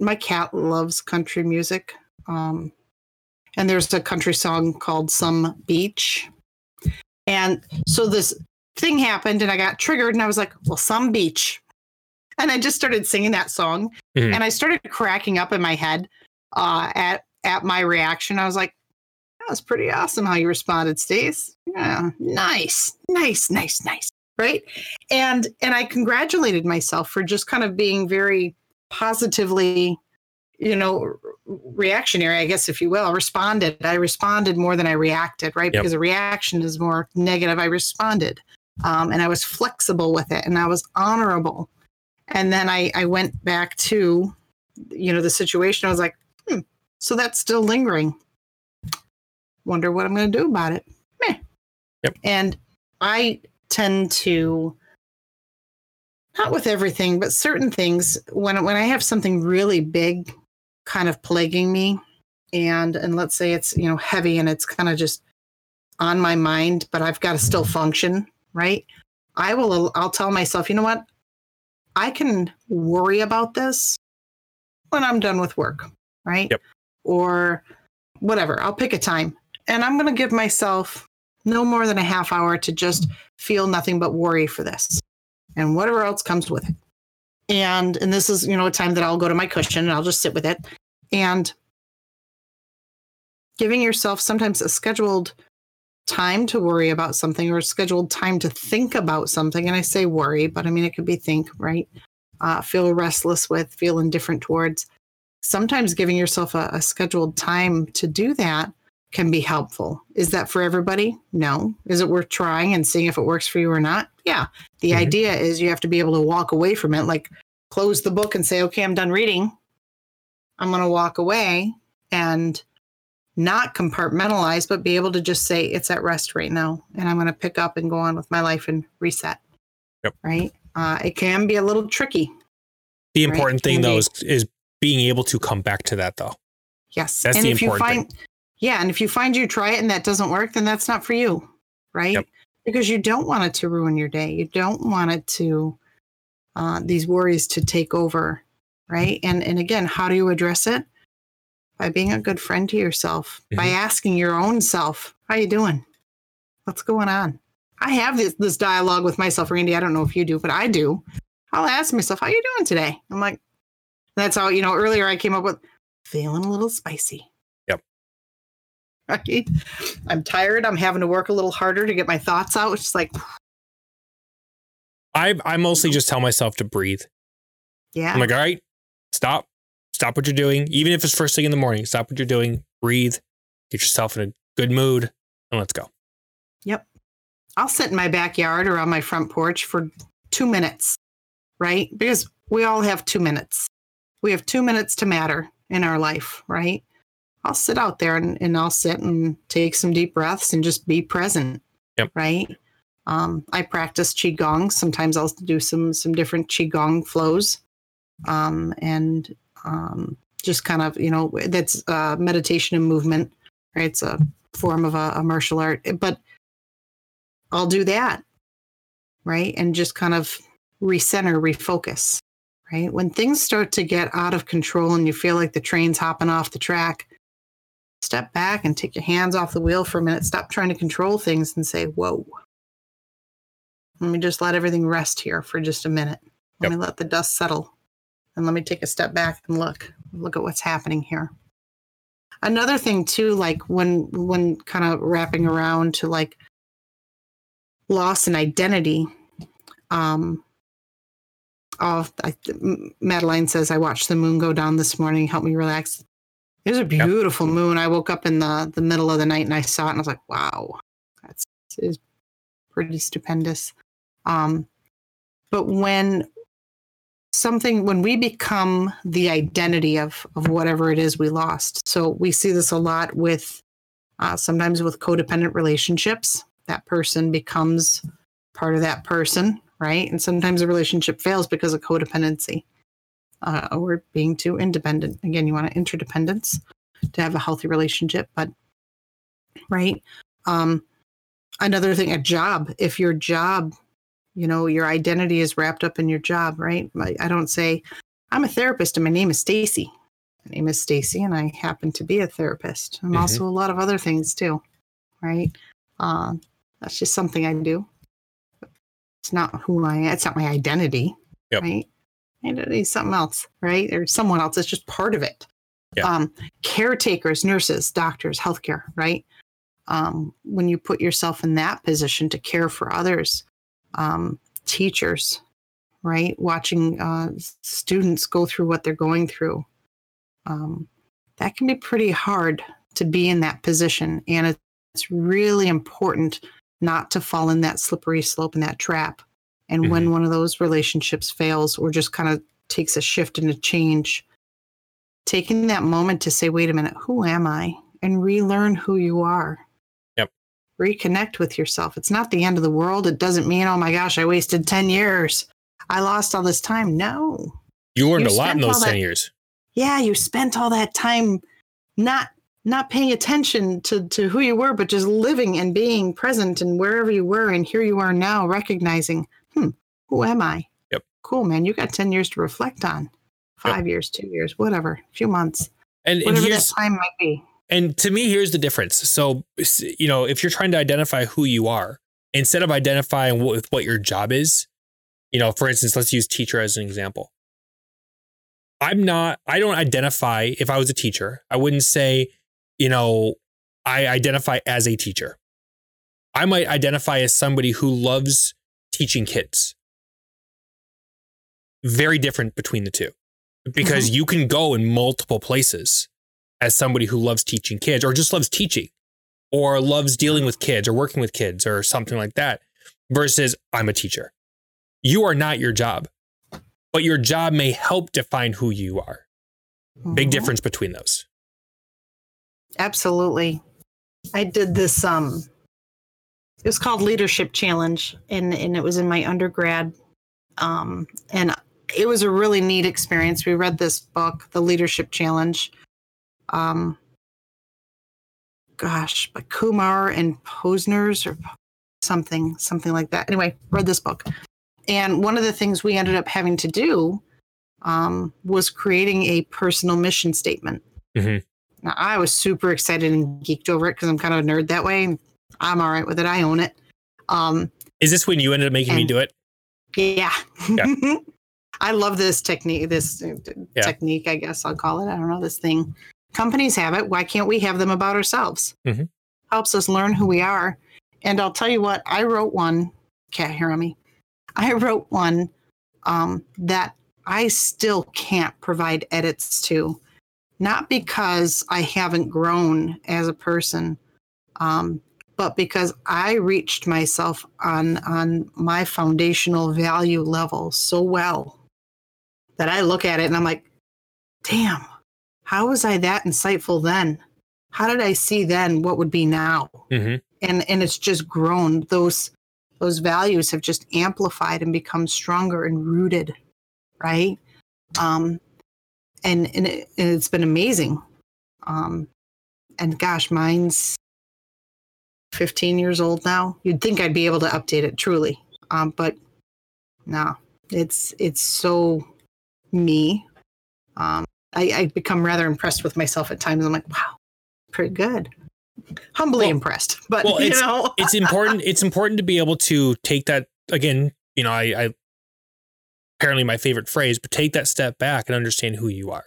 my cat loves country music. And there's a country song called Some Beach. And so this thing happened and I got triggered and I was like, well, some beach. And I just started singing that song. Mm-hmm. And I started cracking up in my head at my reaction. I was like, that was pretty awesome how you responded, Stace. Yeah, nice. Right. And I congratulated myself for just kind of being very positively, you know, reactionary, I guess, if you will, responded. I responded more than I reacted, right? Yep. Because a reaction is more negative. I responded, and I was flexible with it, and I was honorable. And then I went back to, you know, the situation. I was like, so that's still lingering. Wonder what I'm going to do about it. Meh. Yep. And I tend to, not with everything, but certain things, when I have something really big kind of plaguing me, and let's say it's, you know, heavy and it's kind of just on my mind, but I've got to still function, right? I'll tell myself, you know what? I can worry about this when I'm done with work, right? Yep. Or whatever. I'll pick a time, and I'm going to give myself no more than a half hour to just feel nothing but worry for this and whatever else comes with it. And this is, you know, a time that I'll go to my cushion and I'll just sit with it. And giving yourself sometimes a scheduled time to worry about something, or a scheduled time to think about something. And I say worry, but I mean, it could be think, right? Feel restless with, feel indifferent towards. Sometimes giving yourself a scheduled time to do that can be helpful. Is that for everybody? No. Is it worth trying and seeing if it works for you or not? Yeah. The idea is you have to be able to walk away from it, like close the book and say, okay, I'm done reading. I'm going to walk away and not compartmentalize, but be able to just say it's at rest right now. And I'm going to pick up and go on with my life and reset. Yep. Right. It can be a little tricky. The important thing though is being able to come back to that though. Yes. That's the important thing. Yeah. And if you find you try it and that doesn't work, then that's not for you. Right. Yep. Because you don't want it to ruin your day. You don't want it to, these worries to take over. Right. And again, how do you address it? By being a good friend to yourself, by asking your own self, how you doing? What's going on? I have this dialogue with myself, Randy. I don't know if you do, but I do. I'll ask myself, how you doing today? I'm like, that's how, you know, earlier I came up with feeling a little spicy. Right? I'm tired. I'm having to work a little harder to get my thoughts out. It's just like I mostly just tell myself to breathe. Yeah. I'm like, all right, stop what you're doing. Even if it's first thing in the morning, stop what you're doing, breathe, get yourself in a good mood, and let's go. Yep. I'll sit in my backyard or on my front porch for 2 minutes, right? Because we all have 2 minutes. We have 2 minutes to matter in our life, right? I'll sit out there and I'll sit and take some deep breaths and just be present. Yep. Right. I practice Qigong. Sometimes I'll do some different Qigong flows. Just kind of, you know, that's meditation and movement, right? It's a form of a martial art, but I'll do that. Right. And just kind of recenter, refocus, right? When things start to get out of control and you feel like the train's hopping off the track, step back and take your hands off the wheel for a minute. Stop trying to control things and say, whoa, let me just let everything rest here for just a minute. Let me let the dust settle and let me take a step back and look at what's happening here. Another thing too, like when kind of wrapping around to like loss and identity, Madeline says, I watched the moon go down this morning. Help me relax. It was a beautiful moon. I woke up in the middle of the night and I saw it and I was like, wow, that's pretty stupendous. But when we become the identity of whatever it is we lost. So we see this a lot with sometimes with codependent relationships, that person becomes part of that person, right? And sometimes the relationship fails because of codependency. Or being too independent. Again, you want an interdependence to have a healthy relationship, but right. Another thing, a job. If your job, you know, your identity is wrapped up in your job, right? I don't say I'm a therapist and my name is Stacy. My name is Stacy, and I happen to be a therapist. I'm also a lot of other things too, right? That's just something I do. It's not who I am. It's not my identity, right? Identity is something else, right? Or someone else. It's just part of it. Yeah. Caretakers, nurses, doctors, healthcare, right? When you put yourself in that position to care for others, teachers, right? Watching students go through what they're going through. That can be pretty hard to be in that position. And it's really important not to fall in that slippery slope and that trap. And when one of those relationships fails or just kind of takes a shift and a change, taking that moment to say, wait a minute, who am I? And relearn who you are. Yep. Reconnect with yourself. It's not the end of the world. It doesn't mean, oh my gosh, I wasted 10 years. I lost all this time. No. You learned a lot in those 10 years. Yeah. You spent all that time not paying attention to who you were, but just living and being present and wherever you were. And here you are now recognizing, who am I? Yep. Cool, man. You got 10 years to reflect on. 5 years, 2 years, whatever, a few months. And whatever and that time might be. And to me, here's the difference. So, you know, if you're trying to identify who you are, instead of identifying with what your job is, you know, for instance, let's use teacher as an example. I don't identify, if I was a teacher, I wouldn't say, you know, I identify as a teacher. I might identify as somebody who loves teaching kids. Very different between the two, because you can go in multiple places as somebody who loves teaching kids or just loves teaching. or loves dealing with kids or working with kids or something like that, versus I'm a teacher. You are not your job, but your job may help define who you are. Mm-hmm. Big difference between those. Absolutely. I did this, it was called Leadership Challenge, and it was in my undergrad. And it was a really neat experience. We read this book, The Leadership Challenge. By Kumar and Posner's or something like that. Anyway, read this book. And one of the things we ended up having to do was creating a personal mission statement. Mm-hmm. Now, I was super excited and geeked over it because I'm kind of a nerd that way. I'm all right with it. I own it. Is this when you ended up making me do it? Yeah. I love this technique, I guess I'll call it. I don't know, this thing. Companies have it. Why can't we have them about ourselves? Mm-hmm. Helps us learn who we are. And I'll tell you what, I wrote one. Can't hear me. I wrote one that I still can't provide edits to. Not because I haven't grown as a person, but because I reached myself on my foundational value level so well that I look at it and I'm like, damn, how was I that insightful then? How did I see then what would be now? Mm-hmm. And it's just grown. Those values have just amplified and become stronger and rooted, right? And it's been amazing. And gosh, mine's 15 years old now. You'd think I'd be able to update it truly. But no, it's so me. I become rather impressed with myself at times. I'm like, wow, pretty good. Humbly impressed. But you know it's important to be able to take that again, you know, I apparently my favorite phrase, but take that step back and understand who you are.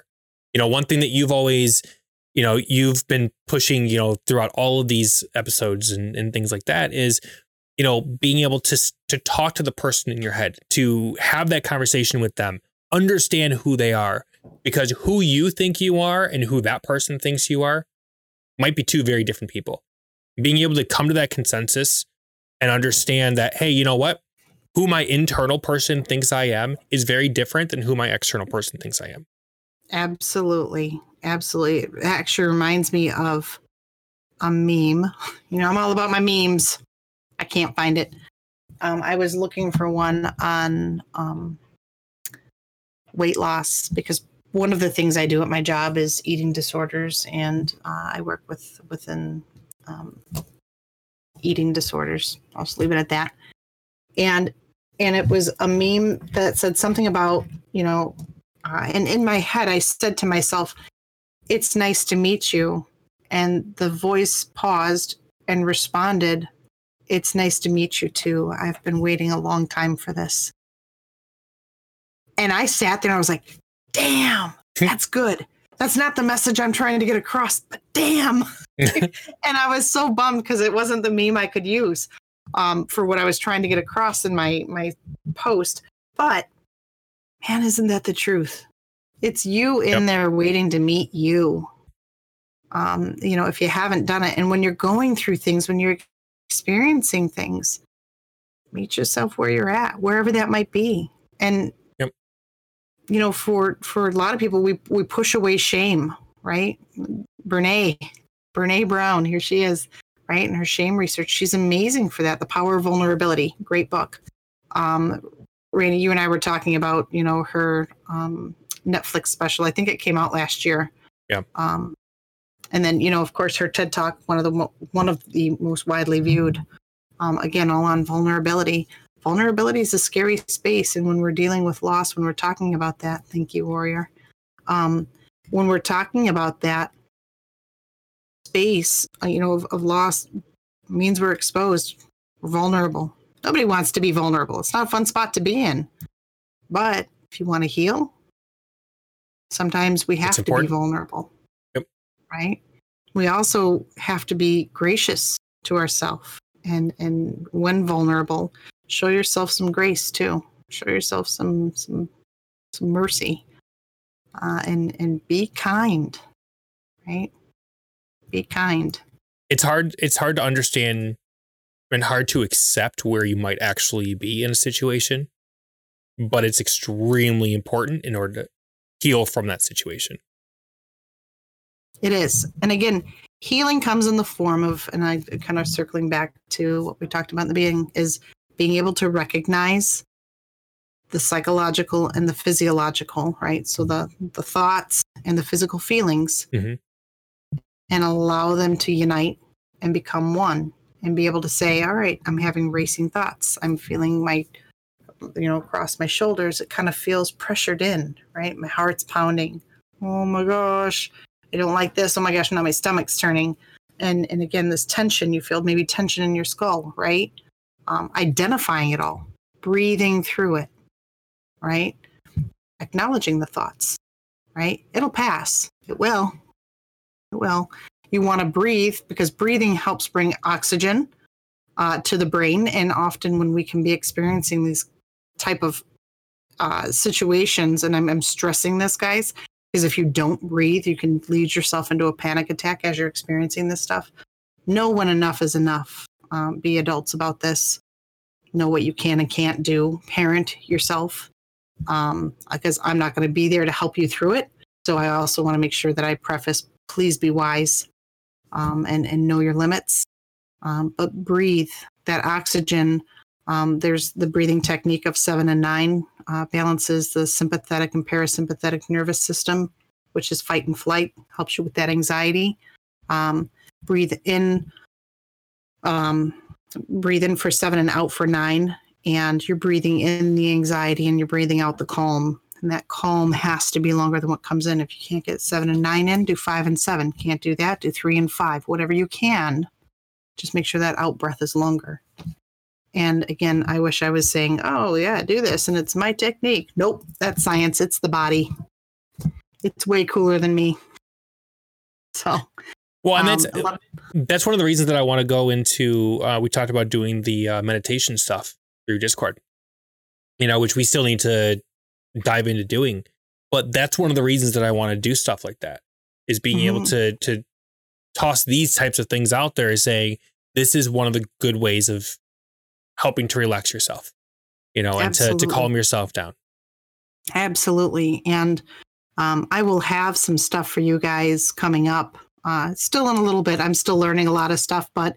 You know, one thing that you've always, you know, you've been pushing, you know, throughout all of these episodes and things like that is, you know, being able to talk to the person in your head, to have that conversation with them, understand who they are, because who you think you are and who that person thinks you are might be two very different people. Being able to come to that consensus and understand that, hey, you know what? Who my internal person thinks I am is very different than who my external person thinks I am. Absolutely. It actually reminds me of a meme. You know, I'm all about my memes. I can't find it. I was looking for one on weight loss because one of the things I do at my job is eating disorders, and I work within eating disorders. I'll just leave it at that. And it was a meme that said something about, you know, and in my head, I said to myself, it's nice to meet you. And the voice paused and responded, it's nice to meet you too. I've been waiting a long time for this. And I sat there and I was like, damn, that's good. That's not the message I'm trying to get across, but damn. And I was so bummed because it wasn't the meme I could use for what I was trying to get across in my post. But man, isn't that the truth? It's you in there waiting to meet you. You know, if you haven't done it, and when you're going through things, when you're experiencing things, meet yourself where you're at, wherever that might be. And you know, for a lot of people, we push away shame, right? Brene Brown, here she is, right? And her shame research, she's amazing for that. The Power of Vulnerability, great book. Raina, you and I were talking about, you know, her Netflix special. I think it came out last year. Yeah. And then, you know, of course, her TED Talk, one of the most widely viewed. Again, all on vulnerability. Vulnerability is a scary space. And when we're dealing with loss, when we're talking about that, thank you, Warrior. When we're talking about that space, you know, of loss means we're exposed, we're vulnerable. Nobody wants to be vulnerable. It's not a fun spot to be in. But if you want to heal, sometimes we have to be vulnerable. Yep. Right? We also have to be gracious to ourselves. And when vulnerable, show yourself some grace too. Show yourself some mercy, and be kind, right? Be kind. it's hard to understand and hard to accept where you might actually be in a situation, but it's extremely important in order to heal from that situation. It is. And again, healing comes in the form of, and I kind of circling back to what we talked about in the beginning, is being able to recognize the psychological and the physiological, right? So the thoughts and the physical feelings, mm-hmm. and allow them to unite and become one, and be able to say, all right, I'm having racing thoughts. I'm feeling my, across my shoulders, it kind of feels pressured in, right? My heart's pounding. Oh my gosh, I don't like this. Oh my gosh, now my stomach's turning. And again, this tension, you feel maybe tension in your skull, right? Identifying it all, breathing through it, right? Acknowledging the thoughts, right? It'll pass. It will. You want to breathe, because breathing helps bring oxygen to the brain. And often when we can be experiencing these type of situations, and I'm stressing this, guys, because if you don't breathe, you can lead yourself into a panic attack as you're experiencing this stuff. Know when enough is enough. Be adults about this. Know what you can and can't do. Parent yourself, because I'm not going to be there to help you through it. So I also want to make sure that I preface, please be wise and know your limits. But breathe that oxygen. There's the breathing technique of 7 and 9, balances the sympathetic and parasympathetic nervous system, which is fight and flight, helps you with that anxiety. Breathe in for 7 and out for 9. And you're breathing in the anxiety and you're breathing out the calm. And that calm has to be longer than what comes in. If you can't get 7 and 9 in, do 5 and 7. Can't do that, do 3 and 5. Whatever you can, just make sure that out breath is longer. And again, I wish I was saying, oh yeah, do this, and it's my technique. Nope, that's science. It's the body. It's way cooler than me. So. Well, and that's one of the reasons that I want to go into, we talked about doing the meditation stuff through Discord, which we still need to dive into doing. But that's one of the reasons that I want to do stuff like that, is being mm-hmm. able to toss these types of things out there, is saying, this is one of the good ways of helping to relax yourself, Absolutely. And to calm yourself down. Absolutely. And I will have some stuff for you guys coming up still in a little bit. I'm still learning a lot of stuff, but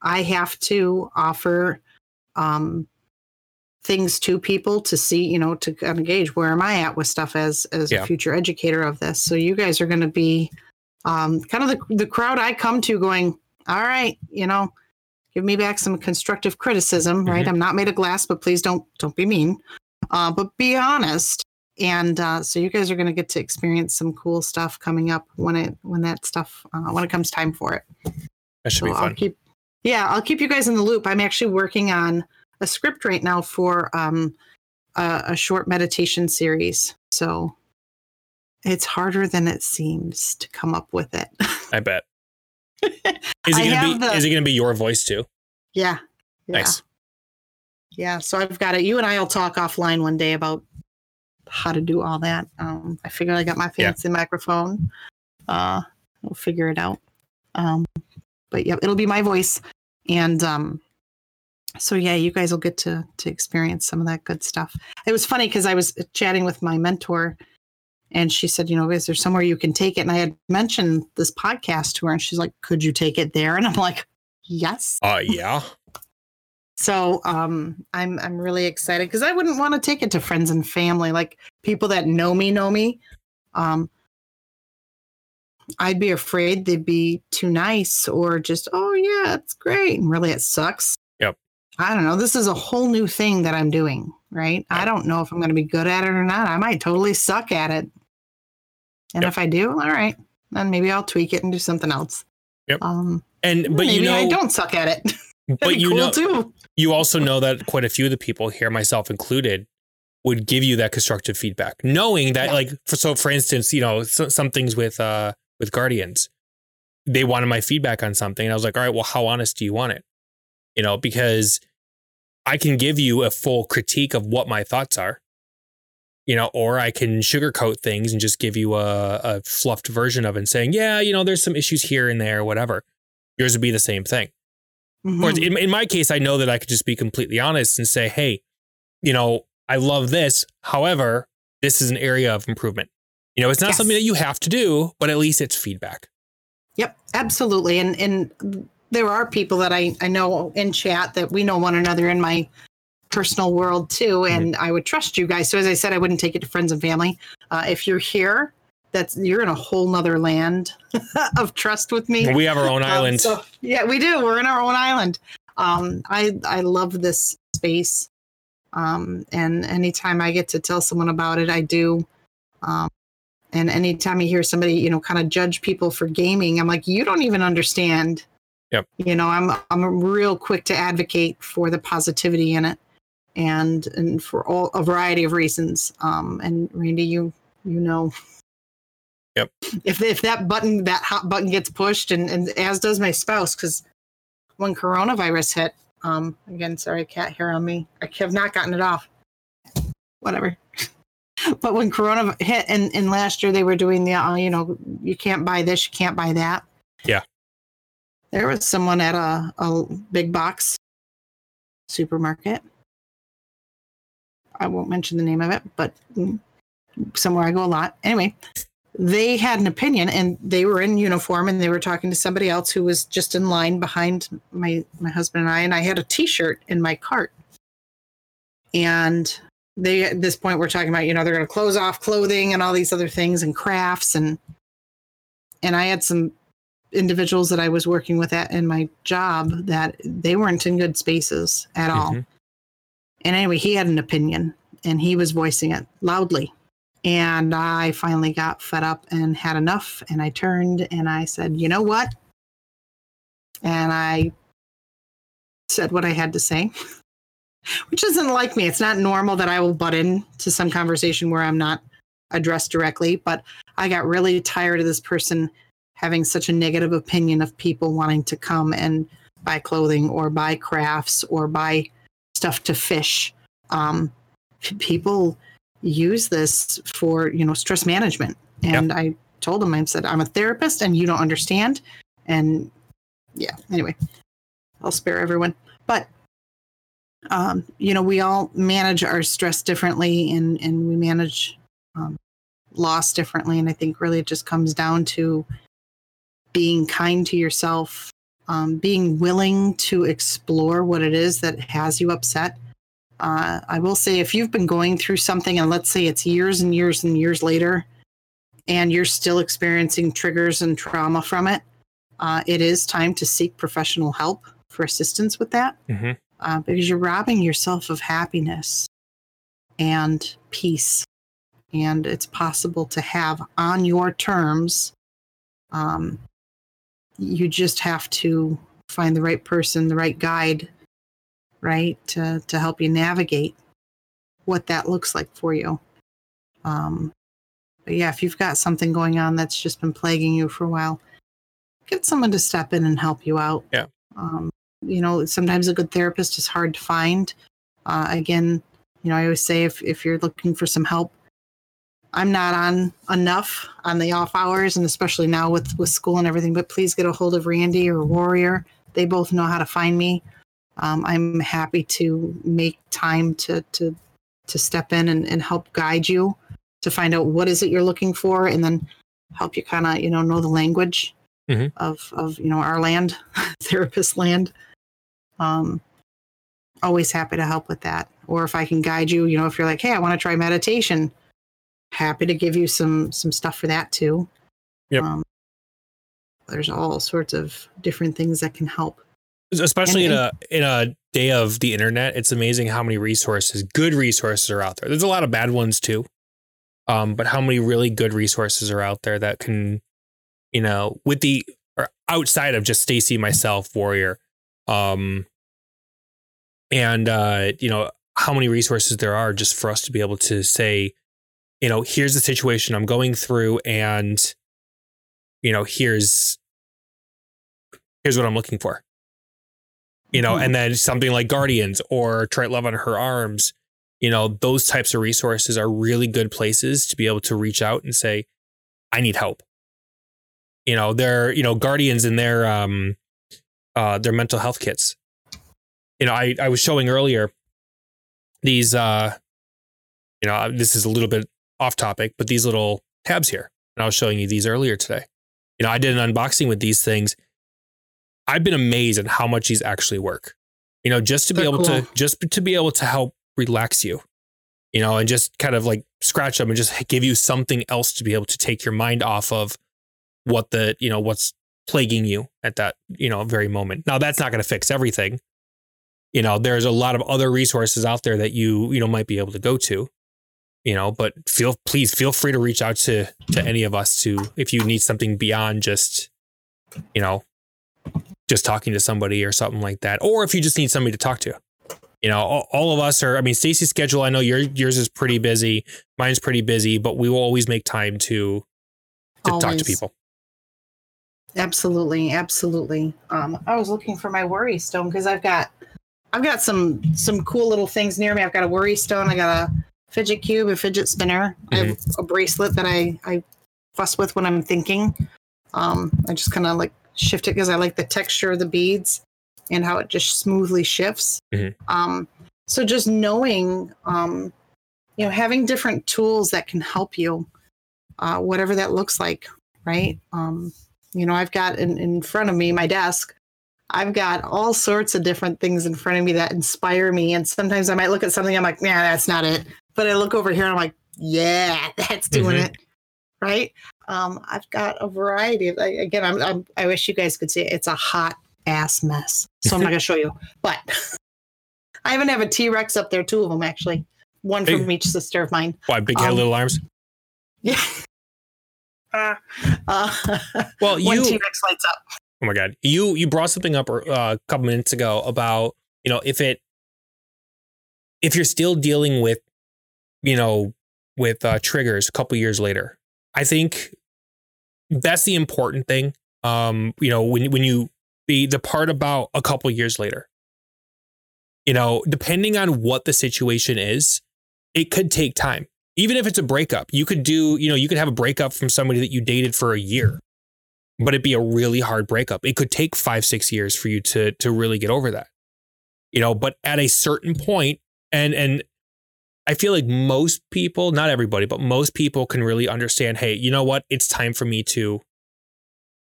I have to offer things to people to see, to engage where am I at with stuff as a future educator of this. So you guys are going to be kind of the crowd I come to going, all right, give me back some constructive criticism, right? Mm-hmm. I'm not made of glass, but please don't be mean, but be honest. And so you guys are going to get to experience some cool stuff coming up when it comes time for it. That should be fun. I'll keep you guys in the loop. I'm actually working on a script right now for a short meditation series. So it's harder than it seems to come up with it. I bet. Is it going to be your voice too? Yeah. Nice. Yeah. So I've got it. You and I will talk offline one day about how to do all that. I figured I got my fancy microphone. I'll figure it out. But yeah, it'll be my voice. And so yeah, you guys will get to experience some of that good stuff. It was funny because I was chatting with my mentor, and she said, is there somewhere you can take it? And I had mentioned this podcast to her, and she's like, could you take it there? And I'm like, yes. Yeah. So I'm really excited, because I wouldn't want to take it to friends and family, like people that know me. I'd be afraid they'd be too nice, or just, oh yeah, it's great. And really, it sucks. Yep. I don't know. This is a whole new thing that I'm doing, right? Yep. I don't know if I'm going to be good at it or not. I might totally suck at it. And if I do, all right, then maybe I'll tweak it and do something else. Yep. But maybe I don't suck at it. But cool too. You also know that quite a few of the people here, myself included, would give you that constructive feedback, knowing that, for instance, some things with Guardians, they wanted my feedback on something, and I was like, all right, well, how honest do you want it? Because I can give you a full critique of what my thoughts are, or I can sugarcoat things and just give you a fluffed version of it, and saying, there's some issues here and there, whatever. yours would be the same thing. Mm-hmm. Or in my case, I know that I could just be completely honest and say, hey, you know, I love this. However, this is an area of improvement. You know, it's not something that you have to do, but at least it's feedback. Yep, absolutely. And there are people that I know in chat that we know one another in my personal world too. And I would trust you guys. So as I said, I wouldn't take it to friends and family. If you're here, you're in a whole nother land of trust with me. We have our own island. So, yeah, we do. We're in our own island. I love this space. And anytime I get to tell someone about it, I do. And anytime I hear somebody, you know, kind of judge people for gaming, I'm like, you don't even understand. Yep. You know, I'm real quick to advocate for the positivity in it, and for all a variety of reasons. And Randy, you know. Yep. If that hot button gets pushed, and as does my spouse, because when coronavirus hit. Again, sorry, cat hair on me. I have not gotten it off. Whatever. But when Corona hit, and last year they were doing the, you know, you can't buy this, you can't buy that. Yeah. There was someone at a big box supermarket. I won't mention the name of it, but somewhere I go a lot. Anyway, they had an opinion, and they were in uniform, and they were talking to somebody else who was just in line behind my husband and I had a T-shirt in my cart. And they, at this point, were talking about, you know, they're going to close off clothing and all these other things and crafts. And I had some individuals that I was working with in my job that they weren't in good spaces at all. And anyway, he had an opinion, and he was voicing it loudly. And I finally got fed up and had enough. And I turned and I said, you know what? And I said what I had to say, which isn't like me. It's not normal that I will butt in to some conversation where I'm not addressed directly. But I got really tired of this person having such a negative opinion of people wanting to come and buy clothing or buy crafts or buy stuff to fish. People use this for, you know, stress management. And yep. I told him, I said, I'm a therapist and you don't understand. And yeah, anyway, I'll spare everyone. But, you know, we all manage our stress differently, and we manage loss differently. And I think really it just comes down to being kind to yourself, being willing to explore what it is that has you upset. I will say, if you've been going through something, and let's say it's years and years and years later, and you're still experiencing triggers and trauma from it, it is time to seek professional help for assistance with that, because you're robbing yourself of happiness and peace. And it's possible to have on your terms. You just have to find the right person, the right guide, right, to help you navigate what that looks like for you. But yeah, if you've got something going on that's just been plaguing you for a while, get someone to step in and help you out. Yeah. You know, sometimes a good therapist is hard to find. Again, you know, I always say if you're looking for some help, I'm not on enough on the off hours, and especially now with school and everything, but please get a hold of Randy or Warrior. They both know how to find me. I'm happy to make time to step in and help guide you to find out what is it you're looking for, and then help you kind of, you know the language of you know, our land, therapist land. Always happy to help with that. Or if I can guide you, you know, if you're like, hey, I want to try meditation, happy to give you some stuff for that too. Yep. There's all sorts of different things that can help. Especially in a day of the internet, it's amazing how many resources, good resources, are out there. There's a lot of bad ones too, but how many really good resources are out there that can, you know, or outside of just Stacy, myself, Warrior, and you know, how many resources there are just for us to be able to say, you know, here's the situation I'm going through, and you know, here's what I'm looking for. You know, and then something like Guardians or To Write Love on Her Arms, you know, those types of resources are really good places to be able to reach out and say, I need help. You know, Guardians in their their mental health kits. You know, I was showing earlier these, you know, this is a little bit off topic, but these little tabs here, and I was showing you these earlier today. You know, I did an unboxing with these things. I've been amazed at how much these actually work. You know, just to be able to help relax you, you know, and just kind of like scratch them and just give you something else to be able to take your mind off of what the, you know, what's plaguing you at that, you know, very moment. Now, that's not going to fix everything. You know, there's a lot of other resources out there that you know, might be able to go to, you know, but please feel free to reach out to any of us to, if you need something beyond just, you know, just talking to somebody or something like that. Or if you just need somebody to talk to, you know, all of us are, I mean, Stacy's schedule, I know yours is pretty busy. Mine's pretty busy, but we will always make time to talk to people. Absolutely. Absolutely. I was looking for my worry stone because I've got some cool little things near me. I've got a worry stone. I got a fidget cube, a fidget spinner. Mm-hmm. I have a bracelet that I fuss with when I'm thinking. I just kind of like shift it because I like the texture of the beads and how it just smoothly shifts. Mm-hmm. So just knowing, you know, having different tools that can help you, whatever that looks like, right? You know, I've got in front of me, my desk, I've got all sorts of different things in front of me that inspire me. And sometimes I might look at something, I'm like, nah, that's not it. But I look over here and I'm like, yeah, that's doing mm-hmm. it. Right. I've got a variety of, again, I wish you guys could see it. It's a hot ass mess. So I'm not going to show you, but I even have a T-Rex up there, two of them, actually. One from each sister of mine. Why, big head, little arms? Yeah. Well, one T-Rex lights up. Oh my God. You brought something up a couple minutes ago about, you know, if you're still dealing with, you know, with triggers a couple years later. I think that's the important thing. You know, when you the part about a couple years later, you know, depending on what the situation is, it could take time. Even if it's a breakup, you could have a breakup from somebody that you dated for a year, but it'd be a really hard breakup. It could take 5-6 years for you to really get over that, you know, but at a certain point and I feel like most people, not everybody, but most people can really understand, hey, you know what? It's time for me to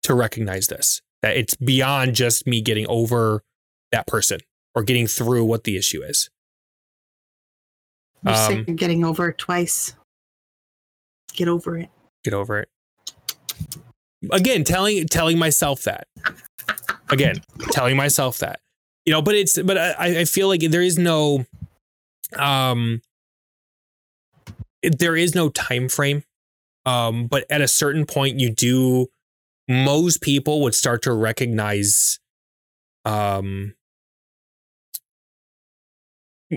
recognize this, that it's beyond just me getting over that person or getting through what the issue is. You're sick of getting over it twice. Get over it. Get over it. Again, telling myself that. You know, but I feel like there is no... there is no time frame, but at a certain point most people would start to recognize,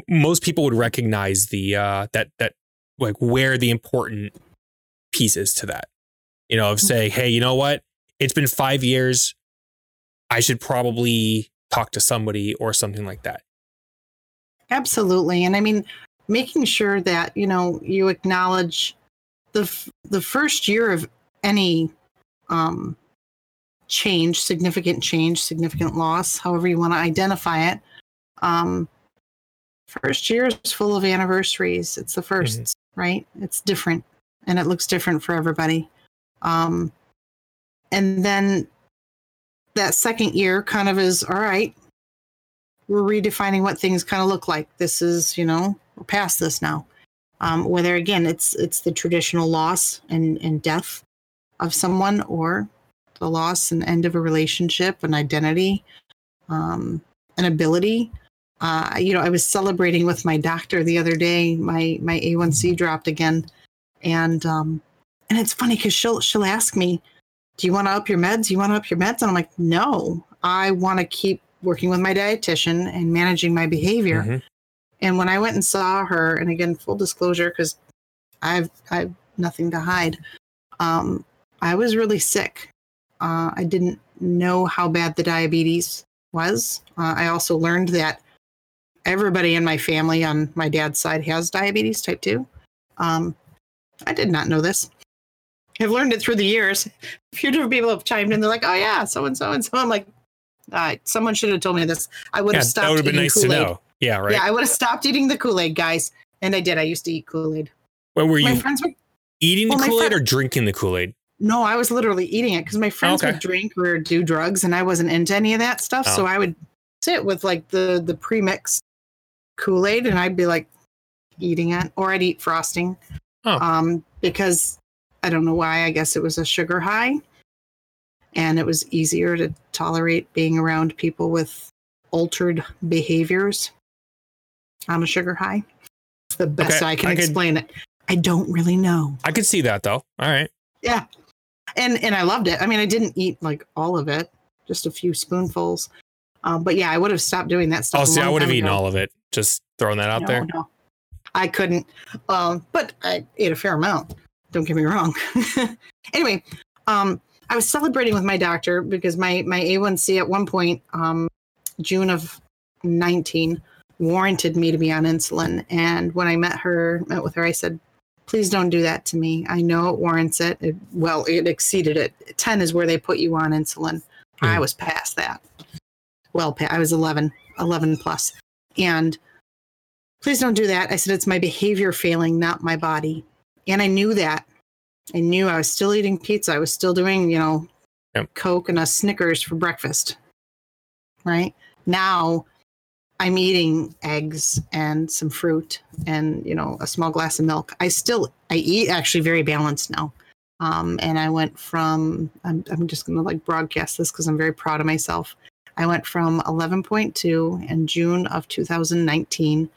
most people would recognize the, that like where the important piece is to that, you know, of saying, hey, you know what, it's been 5 years. I should probably talk to somebody or something like that. Absolutely. And I mean, making sure that, you know, you acknowledge the first year of any change, significant loss, however you want to identify it. First year is full of anniversaries. It's the first, mm-hmm. right? It's different and it looks different for everybody. And then that second year kind of is, all right, we're redefining what things kind of look like. This is, you know, we're past this now. Whether, again, it's the traditional loss and death of someone, or the loss and end of a relationship, an identity, an ability. You know, I was celebrating with my doctor the other day. My A1C dropped again. And it's funny because she'll ask me, do you want to up your meds? And I'm like, no, I want to keep working with my dietitian and managing my behavior. Mm-hmm. And when I went and saw her, and again, full disclosure, because I've nothing to hide. I was really sick. I didn't know how bad the diabetes was. I also learned that everybody in my family on my dad's side has diabetes type 2. I did not know this. I've learned it through the years. A few different people have chimed in. They're like, oh yeah, so-and-so and so. I'm like, Someone should have told me this. I would have stopped eating Kool-Aid. That would have been nice to know. Yeah, right. Yeah, I would have stopped eating the Kool-Aid, guys. And I did. I used to eat Kool-Aid. Well, were you eating the Kool-Aid or drinking the Kool-Aid? No, I was literally eating it because my friends would drink or do drugs, and I wasn't into any of that stuff. So I would sit with like the pre-mixed Kool-Aid, and I'd be like eating it, or I'd eat frosting because I don't know why. I guess it was a sugar high, and it was easier to tolerate being around people with altered behaviors on a sugar high. It's the best I can explain it. I don't really know. I could see that though. All right. Yeah. And I loved it. I mean, I didn't eat like all of it, just a few spoonfuls. But yeah, I would have stopped doing that stuff. Oh, see, I would have eaten all of it. Just throwing that out there. No, I couldn't. But I ate a fair amount. Don't get me wrong. Anyway, I was celebrating with my doctor because my A1C at one point, June of 19, warranted me to be on insulin. And when I met with her, I said, please don't do that to me. I know it warrants it. It exceeded it. 10 is where they put you on insulin. Mm. I was past that. I was 11 plus. And please don't do that. I said, it's my behavior failing, not my body. And I knew that. I knew I was still eating pizza. I was still doing, Coke and a Snickers for breakfast. Right? Now I'm eating eggs and some fruit and, a small glass of milk. I eat actually very balanced now. And I went from, I'm just going to like broadcast this because I'm very proud of myself. I went from 11.2 in June of 2019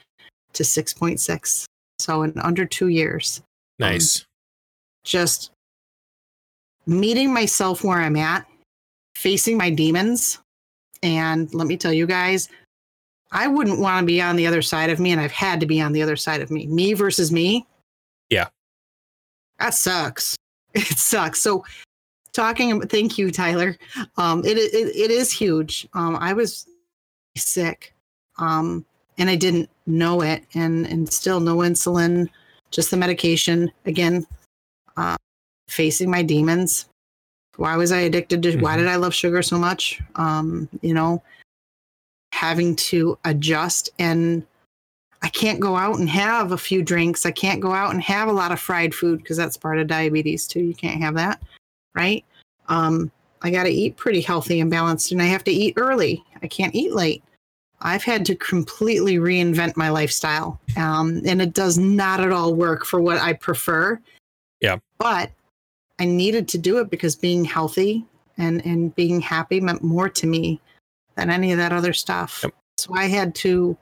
to 6.6. So in under 2 years. Nice. Just meeting myself where I'm at, facing my demons. And let me tell you guys, I wouldn't want to be on the other side of me, and I've had to be on the other side of me. Me versus me. Yeah. That sucks. It sucks. So thank you, Tyler. It is huge. I was sick, and I didn't know it, and still no insulin, just the medication. Again, facing my demons. Why was I addicted to? Mm-hmm. Why did I love sugar so much? Having to adjust, and I can't go out and have a few drinks. I can't go out and have a lot of fried food because that's part of diabetes too. You can't have that. Right. I got to eat pretty healthy and balanced, and I have to eat early. I can't eat late. I've had to completely reinvent my lifestyle. And it does not at all work for what I prefer. Yeah. But I needed to do it because being healthy and being happy meant more to me than any of that other stuff. Yep. So I had to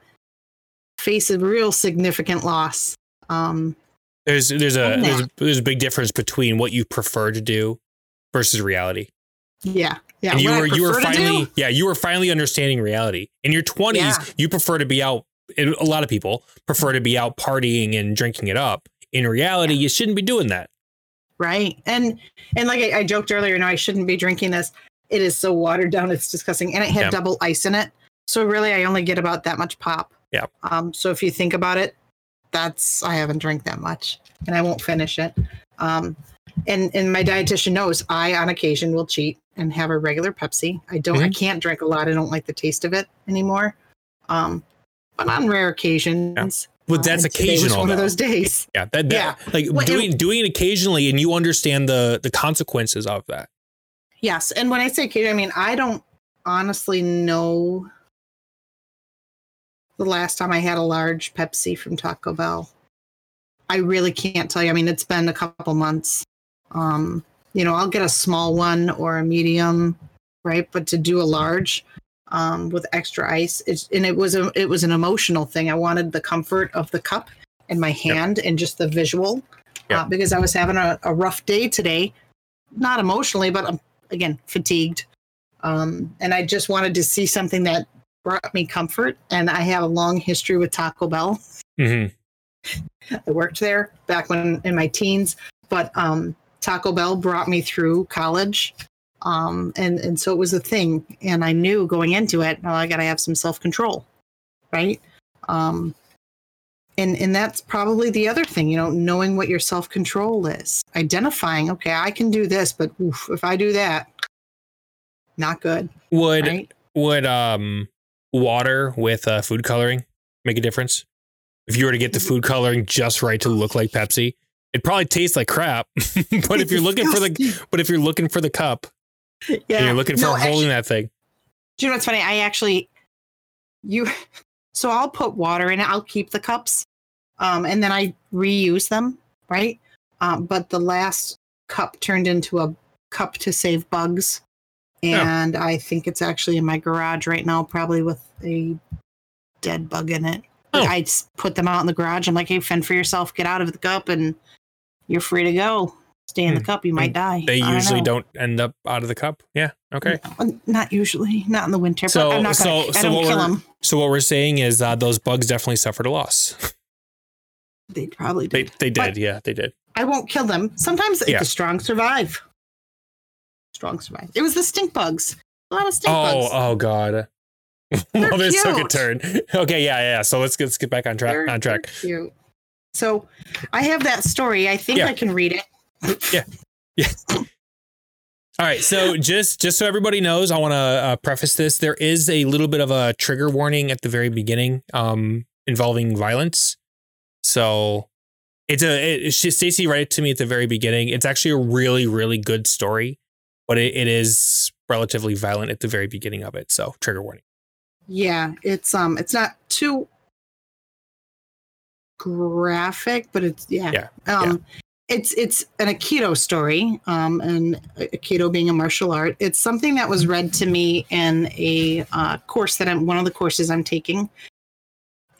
face a real significant loss. There's a big difference between what you prefer to do versus reality. Yeah. And you were finally understanding reality. In your 20s, you prefer to be out. A lot of people prefer to be out partying and drinking it up. In reality, you shouldn't be doing that. Right. And like I joked earlier, no, I shouldn't be drinking this. It is so watered down. It's disgusting. And it had double ice in it. So really, I only get about that much pop. Yeah. So if you think about it, I haven't drank that much, and I won't finish it. And my dietitian knows I, on occasion, will cheat and have a regular Pepsi. I can't drink a lot. I don't like the taste of it anymore. But on rare occasions. But that's occasional. One of those days. Yeah. Doing it occasionally, and you understand the consequences of that. Yes. And when I say keto, I mean, I don't honestly know the last time I had a large Pepsi from Taco Bell. I really can't tell you. I mean, it's been a couple months. I'll get a small one or a medium, right? But to do a large with extra ice, it was an emotional thing. I wanted the comfort of the cup in my hand and just the visual because I was having a rough day today, not emotionally, but I'm, again, fatigued. And I just wanted to see something that brought me comfort. And I have a long history with Taco Bell. Mm-hmm. I worked there back when in my teens, but Taco Bell brought me through college. And so it was a thing. And I knew going into it, I got to have some self-control. Right. And that's probably the other thing, knowing what your self-control is, identifying, okay, I can do this, but if I do that, not good. Would, right? Would water with food coloring make a difference? If you were to get the food coloring just right to look like Pepsi, it probably tastes like crap. But if you're looking for the, cup, yeah, and you're looking for holding that thing. Do you know what's funny? So I'll put water in it. I'll keep the cups, and then I reuse them, right? But the last cup turned into a cup to save bugs, and yeah. I think it's actually in my garage right now, probably with a dead bug in it. Oh. I put them out in the garage. I'm like, hey, fend for yourself. Get out of the cup, and you're free to go. Stay in the cup. You might die. They usually don't end up out of the cup. Yeah. Okay. No, not usually. Not in the winter. So, but I'm not gonna, I don't kill them. So what we're saying is those bugs definitely suffered a loss. They probably did. They did. But yeah, they did. I won't kill them. Sometimes the strong survive. Strong survive. It was the stink bugs. A lot of stink bugs. Oh, God. Well, this took a turn. Okay, yeah. So let's get back on track. Cute. So I have that story. I think I can read it. Yeah. All right. So just so everybody knows, I want to preface this. There is a little bit of a trigger warning at the very beginning, involving violence. So Stacey read it to me at the very beginning. It's actually a really, really good story, but it is relatively violent at the very beginning of it. So trigger warning. Yeah, it's not too graphic, but it's It's an Aikido story, and Aikido being a martial art. It's something that was read to me in a course that one of the courses I'm taking,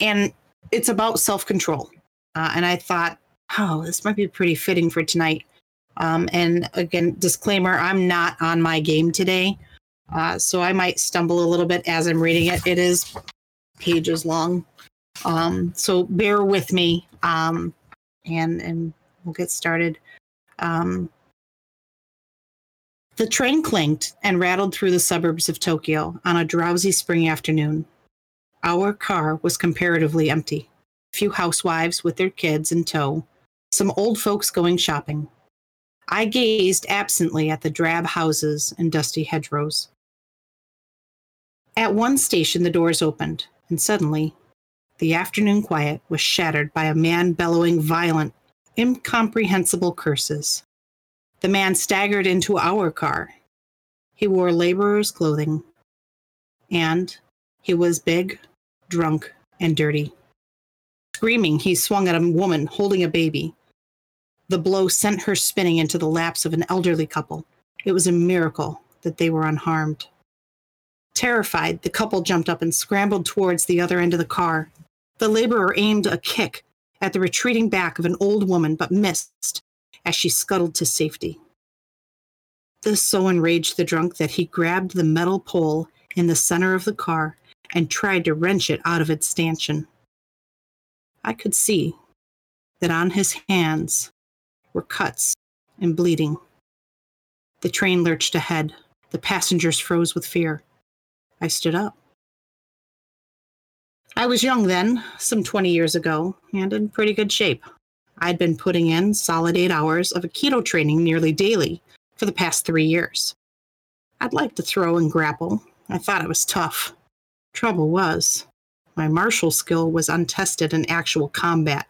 and it's about self-control. And I thought, this might be pretty fitting for tonight. And again, disclaimer: I'm not on my game today. So I might stumble a little bit as I'm reading it. It is pages long. So bear with me, and we'll get started. The train clanked and rattled through the suburbs of Tokyo on a drowsy spring afternoon. Our car was comparatively empty. A few housewives with their kids in tow, some old folks going shopping. I gazed absently at the drab houses and dusty hedgerows. At one station, the doors opened, and suddenly, the afternoon quiet was shattered by a man bellowing violent, incomprehensible curses. The man staggered into our car. He wore laborer's clothing, and he was big, drunk, and dirty. Screaming, he swung at a woman holding a baby. The blow sent her spinning into the laps of an elderly couple. It was a miracle that they were unharmed. Terrified, the couple jumped up and scrambled towards the other end of the car. The laborer aimed a kick at the retreating back of an old woman, but missed as she scuttled to safety. This so enraged the drunk that he grabbed the metal pole in the center of the car and tried to wrench it out of its stanchion. I could see that on his hands were cuts and bleeding. The train lurched ahead. The passengers froze with fear. I stood up. I was young then, some 20 years ago, and in pretty good shape. I'd been putting in solid 8 hours of Aikido training nearly daily for the past 3 years. I'd like to throw and grapple. I thought I was tough. Trouble was, my martial skill was untested in actual combat,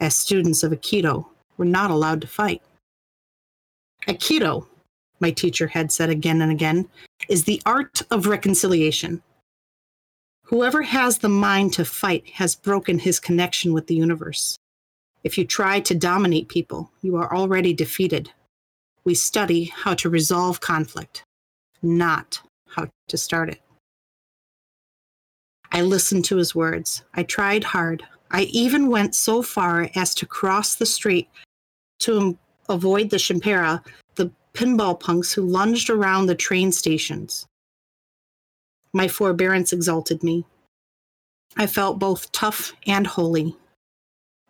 as students of Aikido were not allowed to fight. Aikido, my teacher had said again and again, is the art of reconciliation. Whoever has the mind to fight has broken his connection with the universe. If you try to dominate people, you are already defeated. We study how to resolve conflict, not how to start it. I listened to his words. I tried hard. I even went so far as to cross the street to avoid the Shimpera, the pinball punks who lunged around the train stations. My forbearance exalted me. I felt both tough and holy.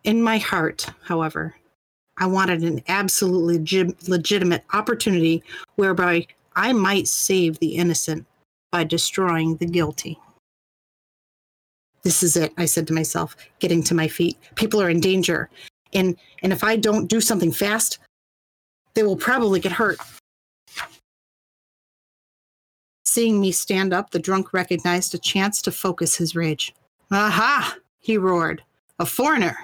In my heart, however, I wanted an absolutely legitimate opportunity whereby I might save the innocent by destroying the guilty. This is it, I said to myself, getting to my feet. People are in danger. And if I don't do something fast, they will probably get hurt. Seeing me stand up, the drunk recognized a chance to focus his rage. Aha! He roared. A foreigner!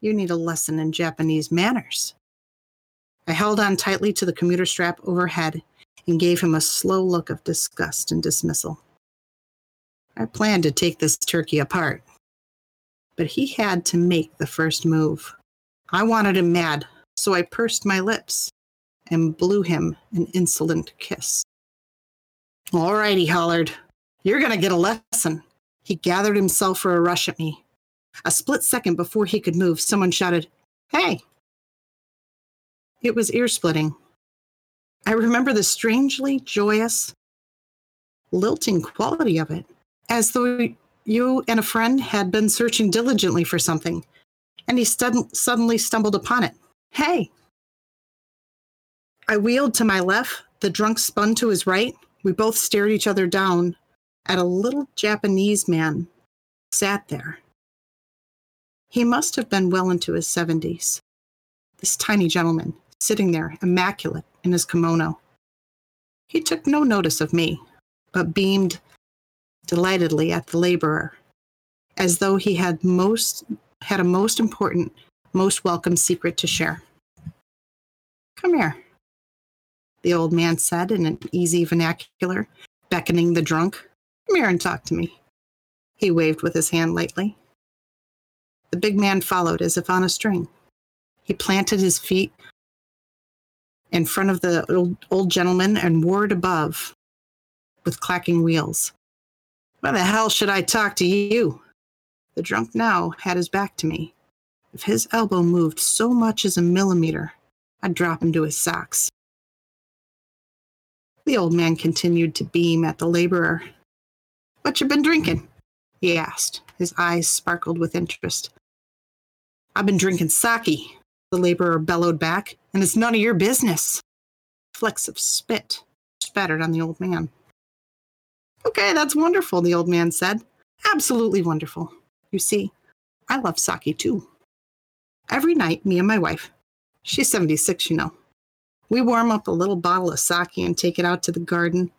You need a lesson in Japanese manners. I held on tightly to the commuter strap overhead and gave him a slow look of disgust and dismissal. I planned to take this turkey apart, but he had to make the first move. I wanted him mad, so I pursed my lips and blew him an insolent kiss. All right, he hollered. You're going to get a lesson. He gathered himself for a rush at me. A split second before he could move, someone shouted, Hey! It was ear-splitting. I remember the strangely joyous, lilting quality of it, as though you and a friend had been searching diligently for something, and he suddenly stumbled upon it. Hey! I wheeled to my left, the drunk spun to his right. We both stared each other down at a little Japanese man sat there. He must have been well into his 70s. This tiny gentleman, sitting there, immaculate in his kimono. He took no notice of me, but beamed delightedly at the laborer, as though he had a most important, most welcome secret to share. Come here, the old man said in an easy vernacular, beckoning the drunk. Come here and talk to me. He waved with his hand lightly. The big man followed as if on a string. He planted his feet in front of the old gentleman and roared above with clacking wheels. Why the hell should I talk to you? The drunk now had his back to me. If his elbow moved so much as a millimeter, I'd drop him to his socks. The old man continued to beam at the laborer. What you been drinking? He asked. His eyes sparkled with interest. I've been drinking sake, the laborer bellowed back, and it's none of your business. Flecks of spit spattered on the old man. Okay, that's wonderful, the old man said. Absolutely wonderful. You see, I love sake too. Every night, me and my wife, she's 76, you know, we warm up a little bottle of sake and take it out to the garden.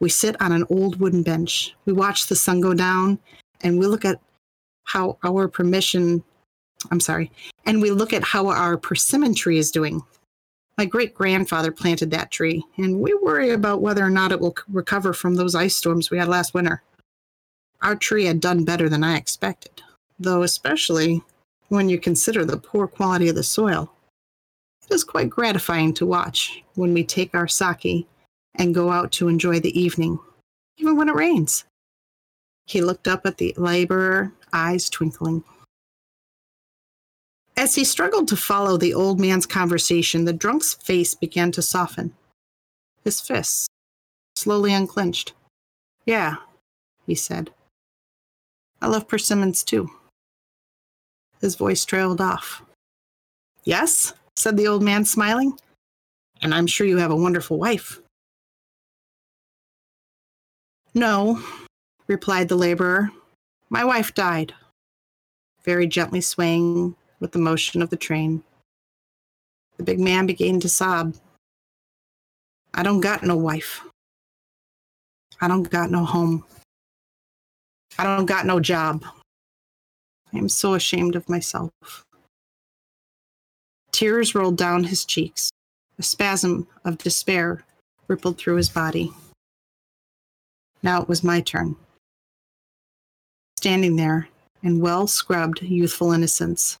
We sit on an old wooden bench. We watch the sun go down, and we look at how our persimmon tree is doing. My great-grandfather planted that tree, and we worry about whether or not it will recover from those ice storms we had last winter. Our tree had done better than I expected, though especially when you consider the poor quality of the soil. It is quite gratifying to watch when we take our sake and go out to enjoy the evening, even when it rains. He looked up at the laborer, eyes twinkling. As he struggled to follow the old man's conversation, the drunk's face began to soften. His fists slowly unclenched. Yeah, he said. I love persimmons too. His voice trailed off. Yes, said the old man, smiling. And I'm sure you have a wonderful wife. No, replied the laborer. My wife died, very gently swaying with the motion of the train. The big man began to sob. I don't got no wife. I don't got no home. I don't got no job. I am so ashamed of myself. Tears rolled down his cheeks. A spasm of despair rippled through his body. Now it was my turn. Standing there in well-scrubbed youthful innocence.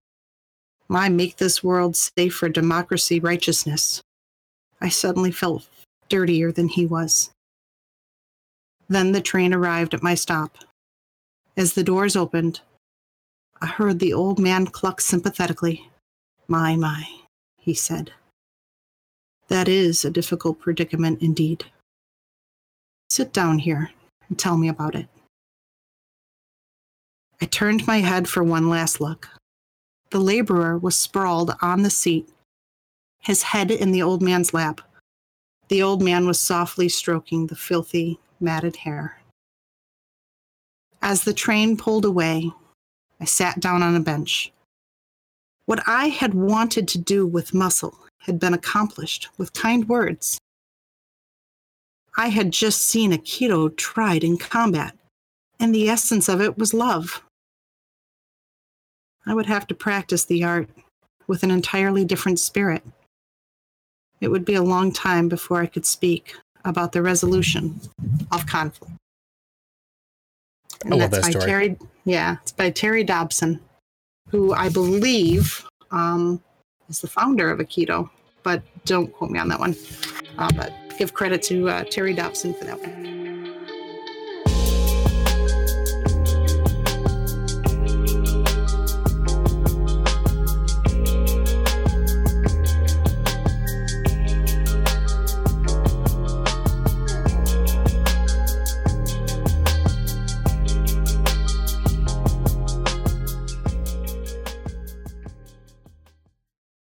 My make this world safe for democracy righteousness. I suddenly felt dirtier than he was. Then the train arrived at my stop. As the doors opened, I heard the old man cluck sympathetically. My, my, he said. That is a difficult predicament indeed. Sit down here and tell me about it. I turned my head for one last look. The laborer was sprawled on the seat, his head in the old man's lap. The old man was softly stroking the filthy, matted hair. As the train pulled away, I sat down on a bench. What I had wanted to do with muscle had been accomplished with kind words. I had just seen Aikido tried in combat, and the essence of it was love. I would have to practice the art with an entirely different spirit. It would be a long time before I could speak about the resolution of conflict. And I love that story. It's by Terry Dobson, who I believe is the founder of Aikido, but don't quote me on that one. But give credit to Terry Dobson for that one.